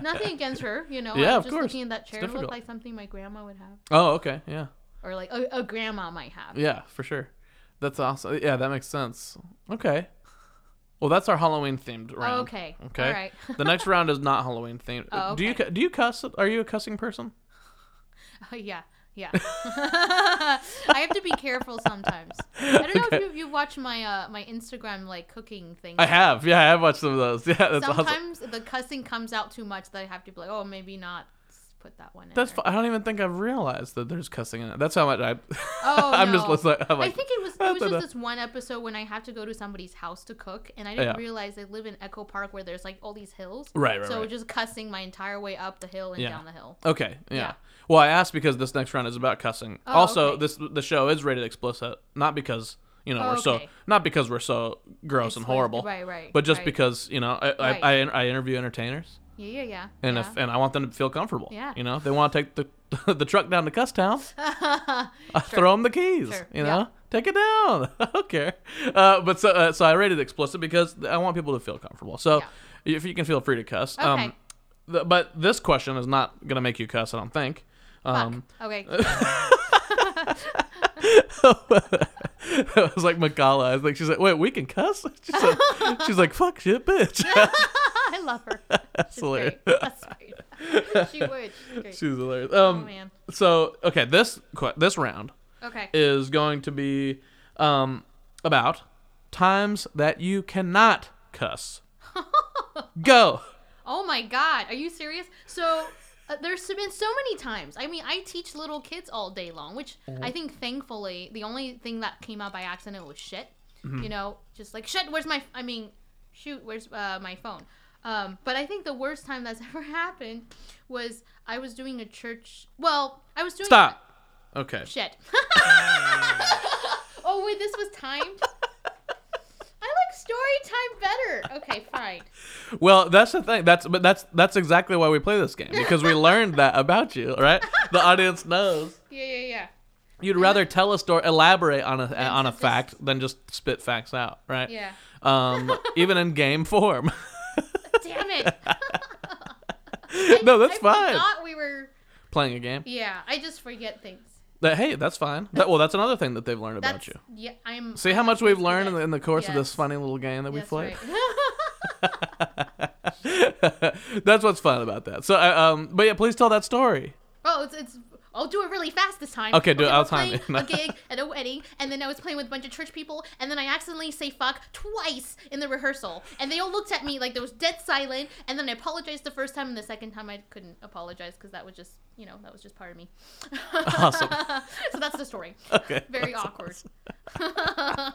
Nothing against her, you know. Yeah, I'm of just course. Looking at that chair, it looked like something my grandma would have. Oh, okay. Yeah. Or like a, a grandma might have. Yeah, for sure. That's awesome. Yeah, that makes sense. Okay. Well, that's our Halloween themed round. Oh, okay. Okay. All right. The next round is not Halloween themed. Oh, okay. Do you do you cuss? Are you a cussing person? Oh yeah, yeah. I have to be careful sometimes. I don't know okay. if you you watch my uh my Instagram like cooking thing. I have. Yeah, I have watched some of those. Yeah, that's sometimes awesome. The cussing comes out too much that I have to be like, oh, maybe not. just put that one in. That's. F- I don't even think I've realized that there's cussing in it. That's how much I. Oh, I'm no. just like, I'm like. I think it was. It was just this one episode when I have to go to somebody's house to cook, and I didn't yeah. realize they live in Echo Park where there's like all these hills. Right, right. So right. just cussing my entire way up the hill and yeah. down the hill. Okay. Yeah. yeah. Well, I asked because this next round is about cussing. Oh, also, okay. this the show is rated explicit, not because. You know, oh, we're okay. so not because we're so gross it's and horrible, right, right, but just right. because you know I, right. I, I I interview entertainers. Yeah, yeah, yeah. And yeah. if and I want them to feel comfortable. Yeah. You know, if they want to take the the truck down to Cuss Town, I sure. throw them the keys. Sure. You know, yeah. take it down. I don't care. Uh, but so uh, so I rated explicit because I want people to feel comfortable. So yeah. if you can feel free to cuss. Okay. Um, th- but this question is not gonna make you cuss. I don't think. Um, Fuck. Okay. It was like Makala. I was like, she's like, wait, we can cuss? She's like, she's like fuck shit, bitch. I love her. That's she's hilarious. Great. That's great. She would. She's, great. She's hilarious. Um, oh, man. So, okay, this this round okay. is going to be um, about times that you cannot cuss. Go. Oh, my God. Are you serious? So... Uh, there's been so many times. I mean, I teach little kids all day long, which mm-hmm. I think, thankfully, the only thing that came out by accident was shit. Mm-hmm. You know, just like, shit, where's my, f-? I mean, shoot, where's uh, my phone? Um, but I think the worst time that's ever happened was I was doing a church, well, I was doing. Stop. A, okay. Shit. Oh, wait, this was timed? Story time better. Okay, fine. Well, that's the thing. That's but that's that's exactly why we play this game, because we learned that about you, right? The audience knows. Yeah, yeah, yeah. You'd and rather then, tell a story, elaborate on a on a just, fact than just spit facts out, right? Yeah. Um, even in game form. Damn it. I, no, that's I fine. I thought we were playing a game. Yeah, I just forget things. That, hey, that's fine. That, well, that's another thing that they've learned that's, about you. Yeah, I'm. See how much we've learned in the, in the course yes. of this funny little game that we yes, played. Right. That's what's fun about that. So, um, but yeah, please tell that story. Oh, it's it's. I'll do it really fast this time. Okay, do okay, it. I'll time it. A gig at a wedding, and then I was playing with a bunch of church people, and then I accidentally say fuck twice in the rehearsal, and they all looked at me like there was dead silent, and then I apologized the first time, and the second time I couldn't apologize because that was just. You know, that was just part of me. Awesome. So that's the story. Okay. Very awkward. Awesome.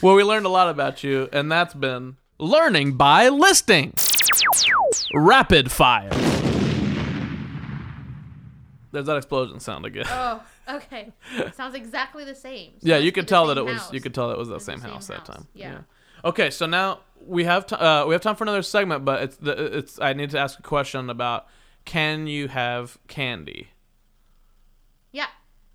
Well, we learned a lot about you, and that's been Learning by Listening. Rapid fire. There's that explosion sound again. Oh, okay. It sounds exactly the same. So yeah, you could tell that it house. was. You could tell that it was the same, same house, house that time. Yeah. yeah. Okay, so now we have t- uh, we have time for another segment, but it's the, it's I need to ask a question about. Can you have candy? Yeah.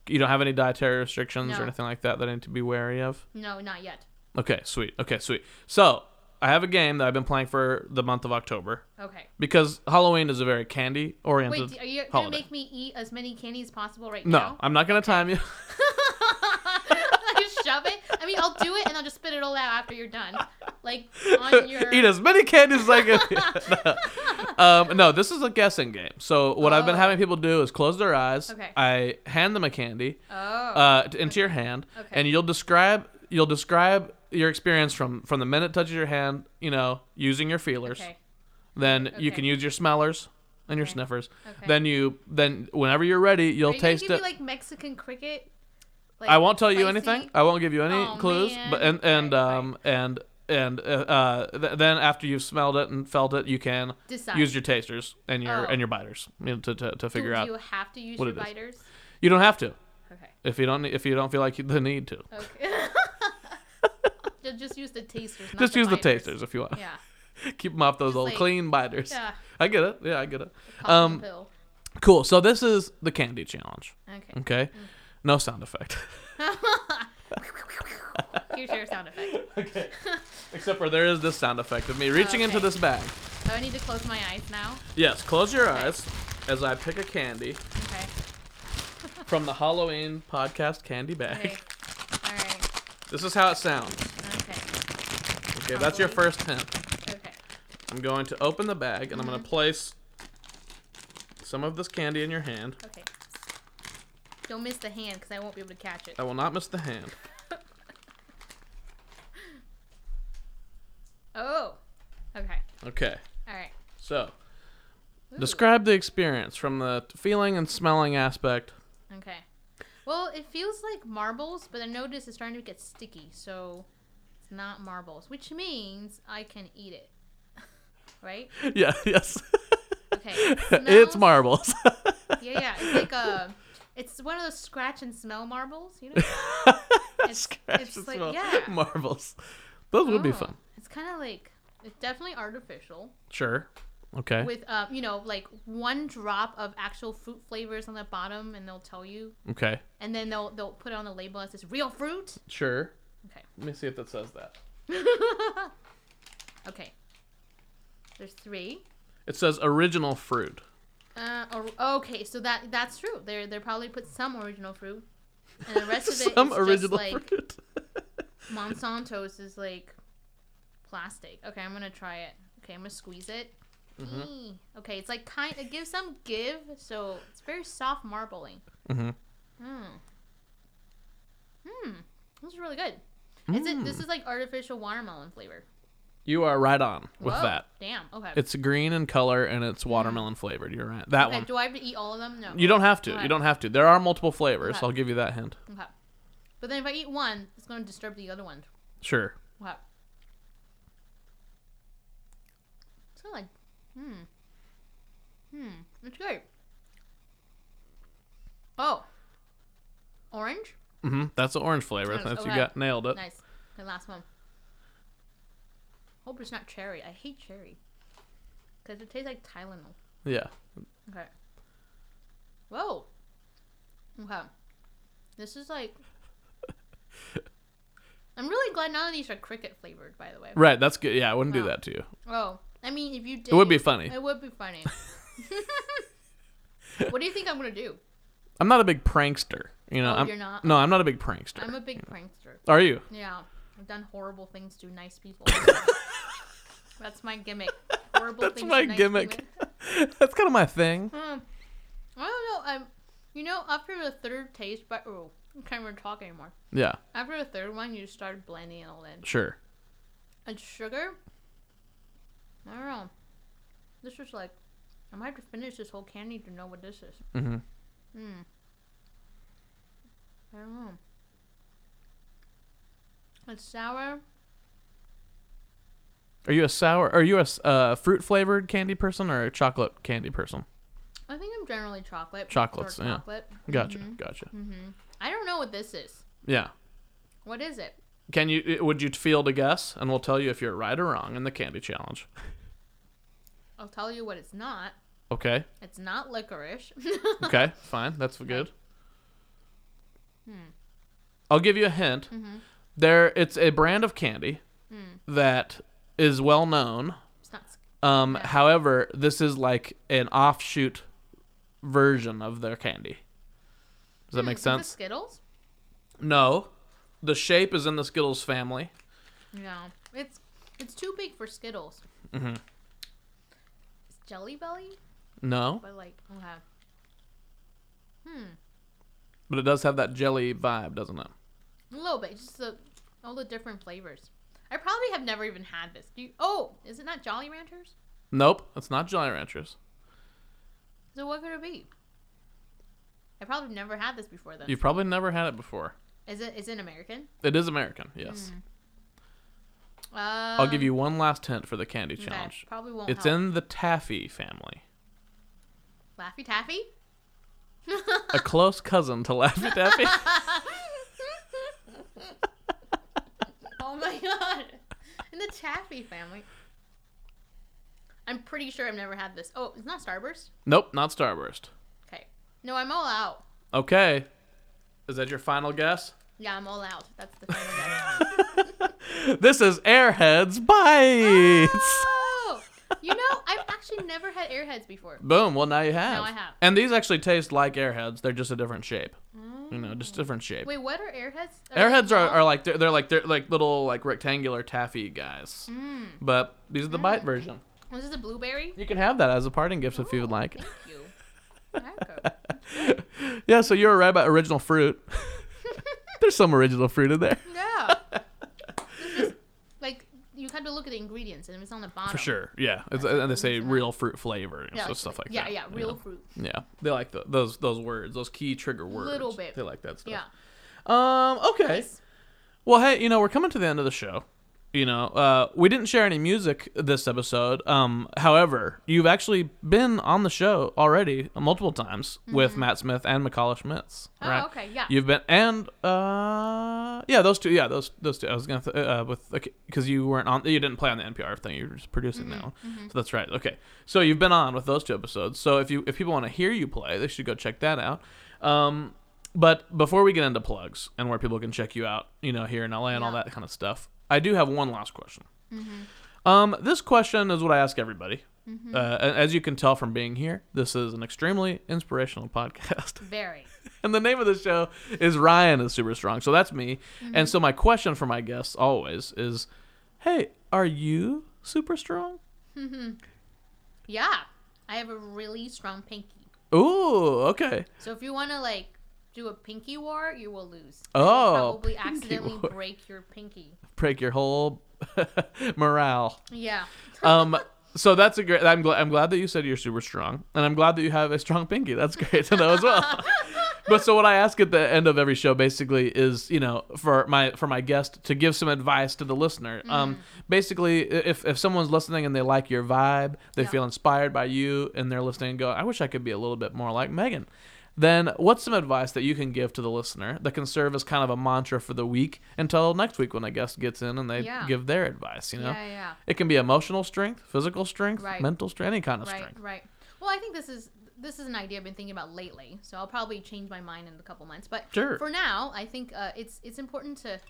You don't have any dietary restrictions no. or anything like that that I need to be wary of? No, not yet. Okay, sweet. Okay, sweet. So, I have a game that I've been playing for the month of October. Okay. Because Halloween is a very candy-oriented holiday. Wait, are you going to make me eat as many candy as possible right no, now? No, I'm not going to okay. time you. I just shove it? I mean, I'll do it and I'll just spit it all out after you're done. Like, on your... Eat as many candies as I can. Um, no, this is a guessing game. So what oh. I've been having people do is close their eyes. Okay. I hand them a candy oh. uh, into okay. your hand, okay. and you'll describe you'll describe your experience from, from the minute it touches your hand, you know, using your feelers. Okay. Then okay. you can use your smellers and your okay. sniffers. Okay. Then you then whenever you're ready, you'll Are you taste gonna give it. Me, like Mexican cricket. Like, I won't tell spicy? You anything. I won't give you any oh, clues. Man. But and and right, um right. and. And uh, th- then after you've smelled it and felt it, you can Decide. use your tasters and your oh. and your biters you know, to, to to figure do, out. Do you have to use your biters? Is. You don't have to. Okay. If you don't if you don't feel like you, the need to. Okay. Just use the tasters. Not Just the use biters. the tasters if you want. Yeah. Keep them off those Just old like, clean biters. Yeah. I get it. Yeah, I get it. Um, pill. Cool. So this is the candy challenge. Okay. Okay. Mm. No sound effect. Here's your sound effect. Okay. Except for there is this sound effect of me reaching oh, okay. into this bag. So I need to close my eyes now? Yes, close your okay. eyes as I pick a candy. Okay. From the Halloween podcast candy bag. Okay. All right. This is how it sounds. Okay. Okay, Halloween. That's your first hint. Okay. I'm going to open the bag and mm-hmm. I'm going to place some of this candy in your hand. Okay. Don't miss the hand because I won't be able to catch it. I will not miss the hand. Oh. Okay. Okay. All right. So, Ooh. Describe the experience from the feeling and smelling aspect. Okay. Well, it feels like marbles, but I notice it's starting to get sticky, so it's not marbles, which means I can eat it. Right? Yeah, yes. Okay. It smells... It's marbles. Yeah, yeah. It's like a... It's one of those scratch and smell marbles, you know? It's, scratch it's and like, smell yeah. marbles. Those oh, would be fun. It's kind of like... It's definitely artificial. Sure. Okay. With, uh, you know, like one drop of actual fruit flavors on the bottom, and they'll tell you. Okay. And then they'll they'll put it on the label as it's real fruit. Sure. Okay. Let me see if that says that. Okay. There's three. It says original fruit. Uh or, okay, so that that's true. They they probably put some original fruit, and the rest of it some is original just like fruit. Monsanto's is like plastic. Okay, I'm gonna try it. Okay, I'm gonna squeeze it. Mm-hmm. Okay, it's like kind of gives some give, so it's very soft marbling. Mm-hmm. Hmm. Hmm. This is really good. Mm. Is it? This is like artificial watermelon flavor. You are right on with Whoa, that. Damn. Okay. It's green in color and it's watermelon flavored. You're right. That okay, one. Do I have to eat all of them? No. You don't have to. Okay. You don't have to. There are multiple flavors. Okay. I'll give you that hint. Okay. But then if I eat one, it's going to disturb the other one. Sure. Okay. It's good. Hmm. Hmm. It's good. Oh. Orange? Mm-hmm. That's the orange flavor. Orange. That's okay. You got nailed it. Nice. Good last one. Hope it's not cherry. I hate cherry. Because it tastes like Tylenol. Yeah. Okay. Whoa. Okay. This is like... I'm really glad none of these are cricket flavored, by the way. Right. That's good. Yeah, I wouldn't no. do that to you. Oh. I mean, if you did... It would be funny. It would be funny. What do you think I'm going to do? I'm not a big prankster. You know, oh, I'm, you're not? No, I'm not a big prankster. I'm a big prankster. Are you? Yeah. I've done horrible things to nice people. That's my gimmick. Horrible That's things my to nice gimmick. People. That's kind of my thing. Mm. I don't know. Um, you know, after the third taste, but oh, I can't even talk anymore. Yeah. After the third one, you start blending it all in. Sure. And sugar. I don't know. This is like, I might have to finish this whole candy to know what this is. Mm-hmm. Hmm. I don't know. It's sour. Are you a sour? Are you a uh, fruit flavored candy person or a chocolate candy person? I think I'm generally chocolate. Chocolates, yeah. Chocolate. Gotcha, mm-hmm. gotcha. Mm-hmm. I don't know what this is. Yeah. What is it? Can you? Would you field a guess, and we'll tell you if you're right or wrong in the candy challenge. I'll tell you what it's not. Okay. It's not licorice. Okay, fine. That's good. Hmm. I'll give you a hint. Mm-hmm. There, it's a brand of candy mm. that is well known. It's not, um, yeah. However, this is like an offshoot version of their candy. Does mm, that make sense? The Skittles? No, the shape is in the Skittles family. Yeah, it's it's too big for Skittles. Mm-hmm. It's Jelly Belly? No. But like, okay. Hmm. But it does have that jelly vibe, doesn't it? A little bit, just the, all the different flavors. I probably have never even had this. Do you, oh, is it not Jolly Ranchers? Nope, it's not Jolly Ranchers. So what could it be? I probably never had this before then. You've probably never had it before. Is it? Is it American? It is American, yes. Mm. Um, I'll give you one last hint for the candy challenge. Okay, probably won't It's help. In the Taffy family. Laffy Taffy? A close cousin to Laffy Taffy. Oh my god. In the Taffy family. I'm pretty sure I've never had this. Oh, it's not Starburst? Nope, not Starburst. Okay. No, I'm all out. Okay. Is that your final guess? Yeah, I'm all out. That's the final guess. This is Airheads Bites. Oh! You know, I've actually never had Airheads before. Boom. Well, now you have. Now I have. And these actually taste like Airheads. They're just a different shape. You know, just different shape. Wait, what are Airheads? Are Airheads are, are like they're, they're like they're like little like rectangular taffy guys. Mm. But these are the mm. bite version. This is a blueberry. You can have that as a parting gift oh, if you would like. Thank you. Okay. Yeah, so you were right about original fruit. There's some original fruit in there. Yeah. It's just, like you had to look at the ingredients, and it was on the bottom. For sure, yeah. It's, and they say real fruit flavor, you know, yeah, so stuff like yeah, that. Yeah, yeah, real you know? fruit. Yeah, they like the, those those words, those key trigger words. A little bit. They like that stuff. Yeah. Um. Okay. Nice. Well, hey, you know, we're coming to the end of the show. You know, uh, we didn't share any music this episode. Um, however, you've actually been on the show already multiple times mm-hmm. with Matt Smith and McCalla Schmitz. Oh, right? Okay, yeah. You've been and uh, yeah, those two. Yeah, those those two. I was gonna th- uh, with because okay, you weren't on. You didn't play on the N P R thing. You were just producing mm-hmm. that one. Mm-hmm. So that's right. Okay, so you've been on with those two episodes. So if you if people want to hear you play, they should go check that out. Um, but before we get into plugs and where people can check you out, you know, here in L A and yeah. all that kind of stuff. I do have one last question. Mm-hmm. Um, this question is what I ask everybody. Mm-hmm. Uh, as you can tell from being here, this is an extremely inspirational podcast. Very. And the name of the show is Ryan is Super Strong. So that's me. Mm-hmm. And so my question for my guests always is, hey, are you super strong? Mm-hmm. Yeah. I have a really strong pinky. Ooh, okay. So if you want to, like, do a pinky war, you will lose. Oh. You'll probably accidentally war. break your pinky. Break your whole morale. Yeah. um. So that's a great. I'm glad. I'm glad that you said you're super strong, and I'm glad that you have a strong pinky. That's great to know as well. But so what I ask at the end of every show basically is, you know, for my for my guest to give some advice to the listener. Mm. Um. Basically, if if someone's listening and they like your vibe, they yeah. feel inspired by you, and they're listening and go, I wish I could be a little bit more like Megan. Then what's some advice that you can give to the listener that can serve as kind of a mantra for the week until next week when a guest gets in and they yeah. give their advice, you know? Yeah, yeah. It can be emotional strength, physical strength, right. mental strength, any kind of right, strength. Right, right. Well, I think this is this is an idea I've been thinking about lately, so I'll probably change my mind in a couple months. But sure. for now, I think uh, it's it's important to,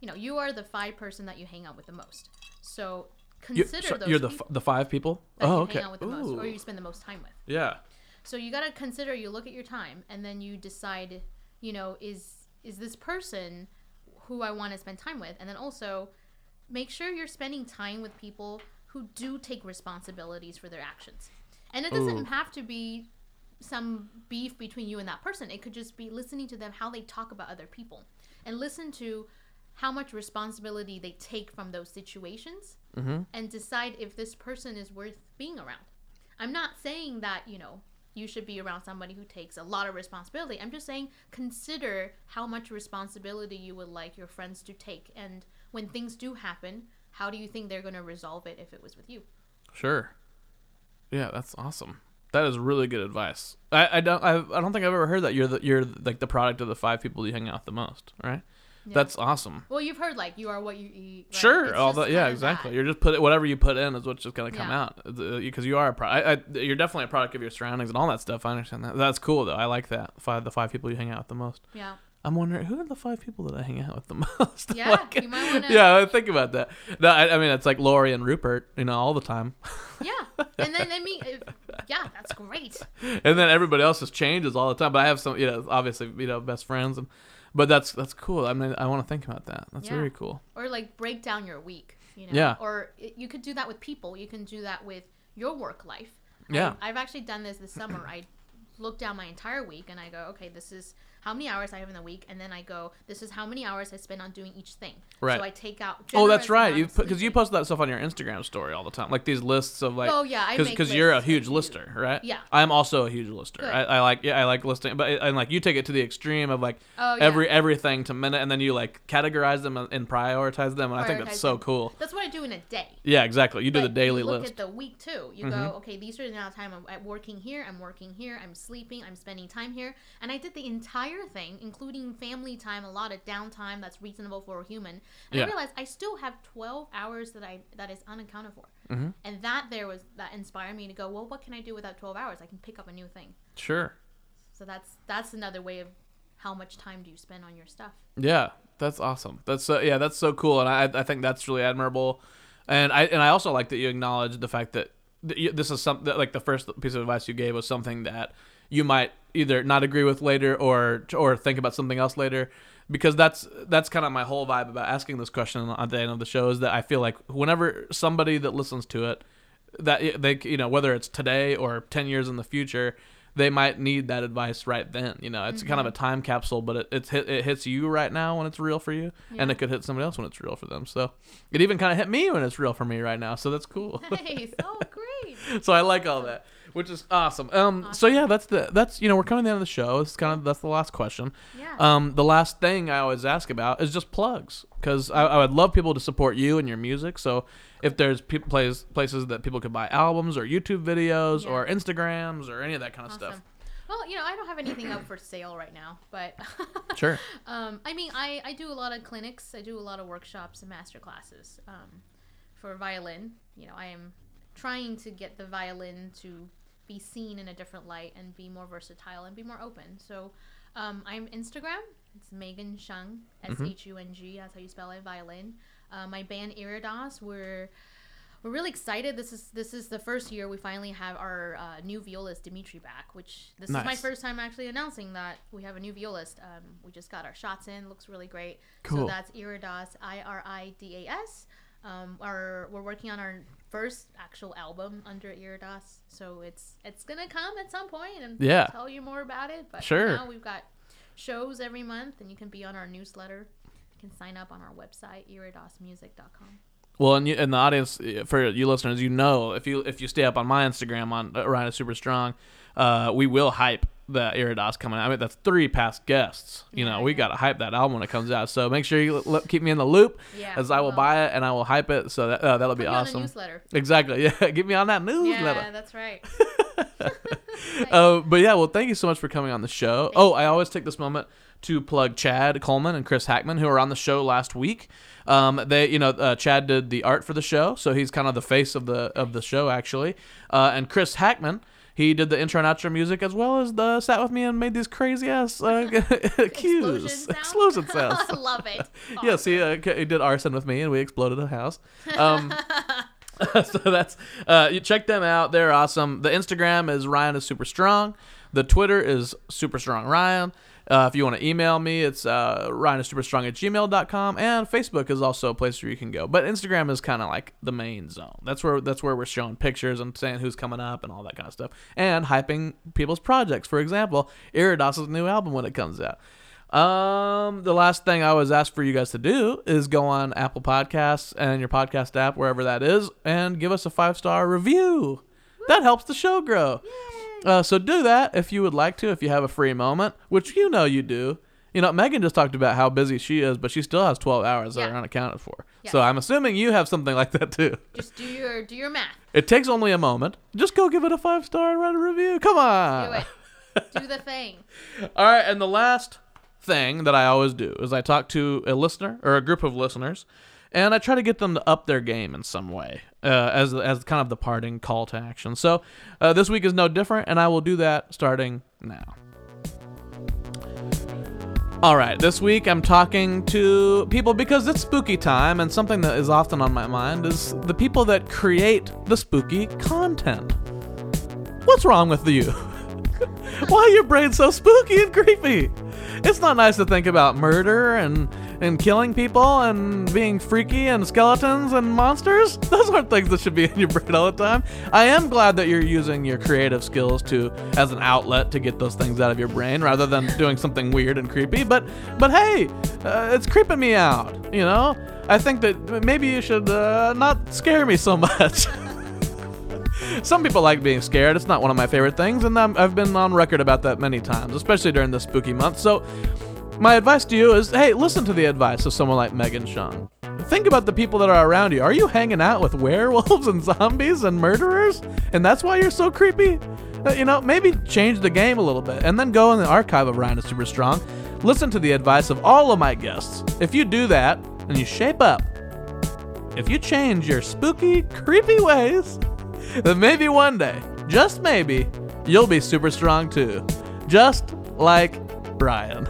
you know, you are the five person that you hang out with the most. So consider you, so those You're the, f- the five people? That oh, you okay. hang out with the Ooh. most or you spend the most time with. Yeah. So you got to consider, you look at your time, and then you decide, you know, is is this person who I want to spend time with? And then also make sure you're spending time with people who do take responsibilities for their actions. And it doesn't Ooh. have to be some beef between you and that person. It could just be listening to them, how they talk about other people, and listen to how much responsibility they take from those situations mm-hmm. and decide if this person is worth being around. I'm not saying that, you know, you should be around somebody who takes a lot of responsibility. I'm just saying, consider how much responsibility you would like your friends to take. And when things do happen, how do you think they're going to resolve it if it was with you? Sure. Yeah, that's awesome. That is really good advice. I, I don't I, I don't think I've ever heard that. You're the, you're like the product of the five people you hang out with the most, right? Yeah. That's awesome. Well, you've heard, like, you are what you eat. Right? Sure. All that, yeah, exactly. That. You're just put whatever you put in is what's just going to come yeah. out because you are a pro- I, I, you're definitely a product of your surroundings and all that stuff. I understand that. That's cool, though. I like that. Five, the five people you hang out with the most. Yeah. I'm wondering, who are the five people that I hang out with the most? Yeah, like, you might want to. Yeah, think about that. No, I, I mean, it's like Lori and Rupert, you know, all the time. Yeah. And then, I mean, yeah, that's great. And then everybody else just changes all the time. But I have some, you know, obviously, you know, best friends and. But that's that's cool. I mean, I want to think about that. That's yeah. very cool. Or, like, break down your week, you know? Yeah. Or it, you could do that with people. You can do that with your work life. Yeah. Um, I've actually done this this summer. I look down my entire week, and I go, okay, this is how many hours I have in the week. And then I go, this is how many hours I spend on doing each thing. Right. So I take out. Oh, that's right. You Because you post that stuff on your Instagram story all the time. Like, these lists of, like. Oh, yeah. I Because you're a huge lister, right? Yeah. I'm also a huge lister. I, I like yeah, I like listing. But, and, like, you take it to the extreme of, like, oh, yeah. every everything to minute. And then you, like, categorize them and prioritize them. And prioritize I think that's so them. cool. That's what I do in a day. Yeah, exactly. You do but the daily you look list. Look at the week, too. You mm-hmm. go, okay, these are the amount of time I'm working here. I'm working here. I'm sleeping. I'm spending time here. And I did the entire thing, including family time, a lot of downtime that's reasonable for a human. And yeah. I realized I still have twelve hours that I that is unaccounted for. Mm-hmm. And that there was that inspired me to go, well, what can I do with that twelve hours? I can pick up a new thing. Sure. So that's that's another way of how much time do you spend on your stuff. Yeah, that's awesome. That's so, yeah, that's so cool, and I I think that's really admirable. And I and I also like that you acknowledge the fact that this is something like the first piece of advice you gave was something that you might either not agree with later or or think about something else later, because that's that's kind of my whole vibe about asking this question at the end of the show is that I feel like whenever somebody that listens to it, that they, you know, whether it's today or ten years in the future, they might need that advice right then. You know, it's mm-hmm. kind of a time capsule, but it it's hit, it hits you right now when it's real for you, yeah. and it could hit somebody else when it's real for them. So it even kind of hit me when it's real for me right now. So that's cool. Nice. Oh, great. So I like all that, which is awesome. Um, awesome. So yeah, that's the that's you know we're coming to the end of the show. It's kind of that's the last question. Yeah. Um, the last thing I always ask about is just plugs, because I, I would love people to support you and your music. So if there's people plays places that people could buy albums or YouTube videos yeah. or Instagrams or any of that kind of awesome. Stuff. Well, you know, I don't have anything up for sale right now, but sure. Um, I mean, I, I do a lot of clinics. I do a lot of workshops and master classes um, for violin. You know, I am trying to get the violin to be seen in a different light and be more versatile and be more open. So um, I'm Instagram. It's Megan Shung, S H U N G. That's how you spell it, violin. Uh, my band Iridas, we're we're really excited. This is this is the first year we finally have our uh, new violist Dimitri back, which this nice. Is my first time actually announcing that we have a new violist. Um, we just got our shots in. Looks really great. Cool. So that's Iridas, I R I D A S. Um, our we're working on our first actual album under Iridas, so it's it's gonna come at some point and yeah. tell you more about it. But sure. Now we've got shows every month, and you can be on our newsletter. You can sign up on our website, Iridos Music dot com. Well, and you, and the audience, for you listeners, you know, if you if you stay up on my Instagram on Rhino Super Strong, uh, we will hype the Iridas coming out. I mean, that's three past guests. You know, yeah, we yeah. gotta hype that album when it comes out. So make sure you l- keep me in the loop, yeah, as I will buy it and I will hype it. So that uh, that'll put be awesome. On a newsletter. Exactly. Yeah, get me on that newsletter. Yeah, that's right. uh, but yeah, well, thank you so much for coming on the show. Thank oh, I always take this moment to plug Chad Coleman and Chris Hackman, who were on the show last week. Um, they, you know, uh, Chad did the art for the show, so he's kind of the face of the of the show actually. Uh, and Chris Hackman. He did the intro and outro music as well as the sat with me and made these crazy ass uh, cues, explosion sounds. I love it. Awesome. Yes, he, uh, he did arson with me and we exploded a house. Um, so that's uh, you check them out. They're awesome. The Instagram is Ryan is Super Strong. The Twitter is Super Strong Ryan. Uh, if you want to email me, it's uh, ryan is super strong at gmail dot com, and Facebook is also a place where you can go. But Instagram is kind of like the main zone. That's where that's where we're showing pictures and saying who's coming up and all that kind of stuff, and hyping people's projects. For example, Iridas' new album when it comes out. Um, the last thing I always ask for you guys to do is go on Apple Podcasts and your podcast app, wherever that is, and give us a five-star review. That helps the show grow. Yay. Uh, so do that if you would like to, if you have a free moment, which you know you do. You know, Megan just talked about how busy she is, but she still has twelve hours yeah. that are unaccounted for. Yeah. So I'm assuming you have something like that too. Just do your do your math. It takes only a moment. Just go give it a five star and write a review. Come on. Do it. Do the thing. All right. And the last thing that I always do is I talk to a listener or a group of listeners, and I try to get them to up their game in some way uh, as as kind of the parting call to action. So uh, this week is no different, and I will do that starting now. All right, this week I'm talking to people because it's spooky time, and something that is often on my mind is the people that create the spooky content. What's wrong with you? Why are your brains so spooky and creepy? It's not nice to think about murder and, and killing people and being freaky and skeletons and monsters. Those aren't things that should be in your brain all the time. I am glad that you're using your creative skills to as an outlet to get those things out of your brain rather than doing something weird and creepy. But but hey, uh, it's creeping me out, you know? I think that maybe you should uh, not scare me so much. Some people like being scared. It's not one of my favorite things, and I'm, I've been on record about that many times, especially during the spooky month. So my advice to you is, hey, listen to the advice of someone like Megan Shung. Think about the people that are around you. Are you hanging out with werewolves and zombies and murderers? And that's why you're so creepy? You know, maybe change the game a little bit, and then go in the archive of Ryan is Super Strong. Listen to the advice of all of my guests. If you do that, and you shape up, if you change your spooky, creepy ways, then maybe one day, just maybe, you'll be super strong too. Just like Brian.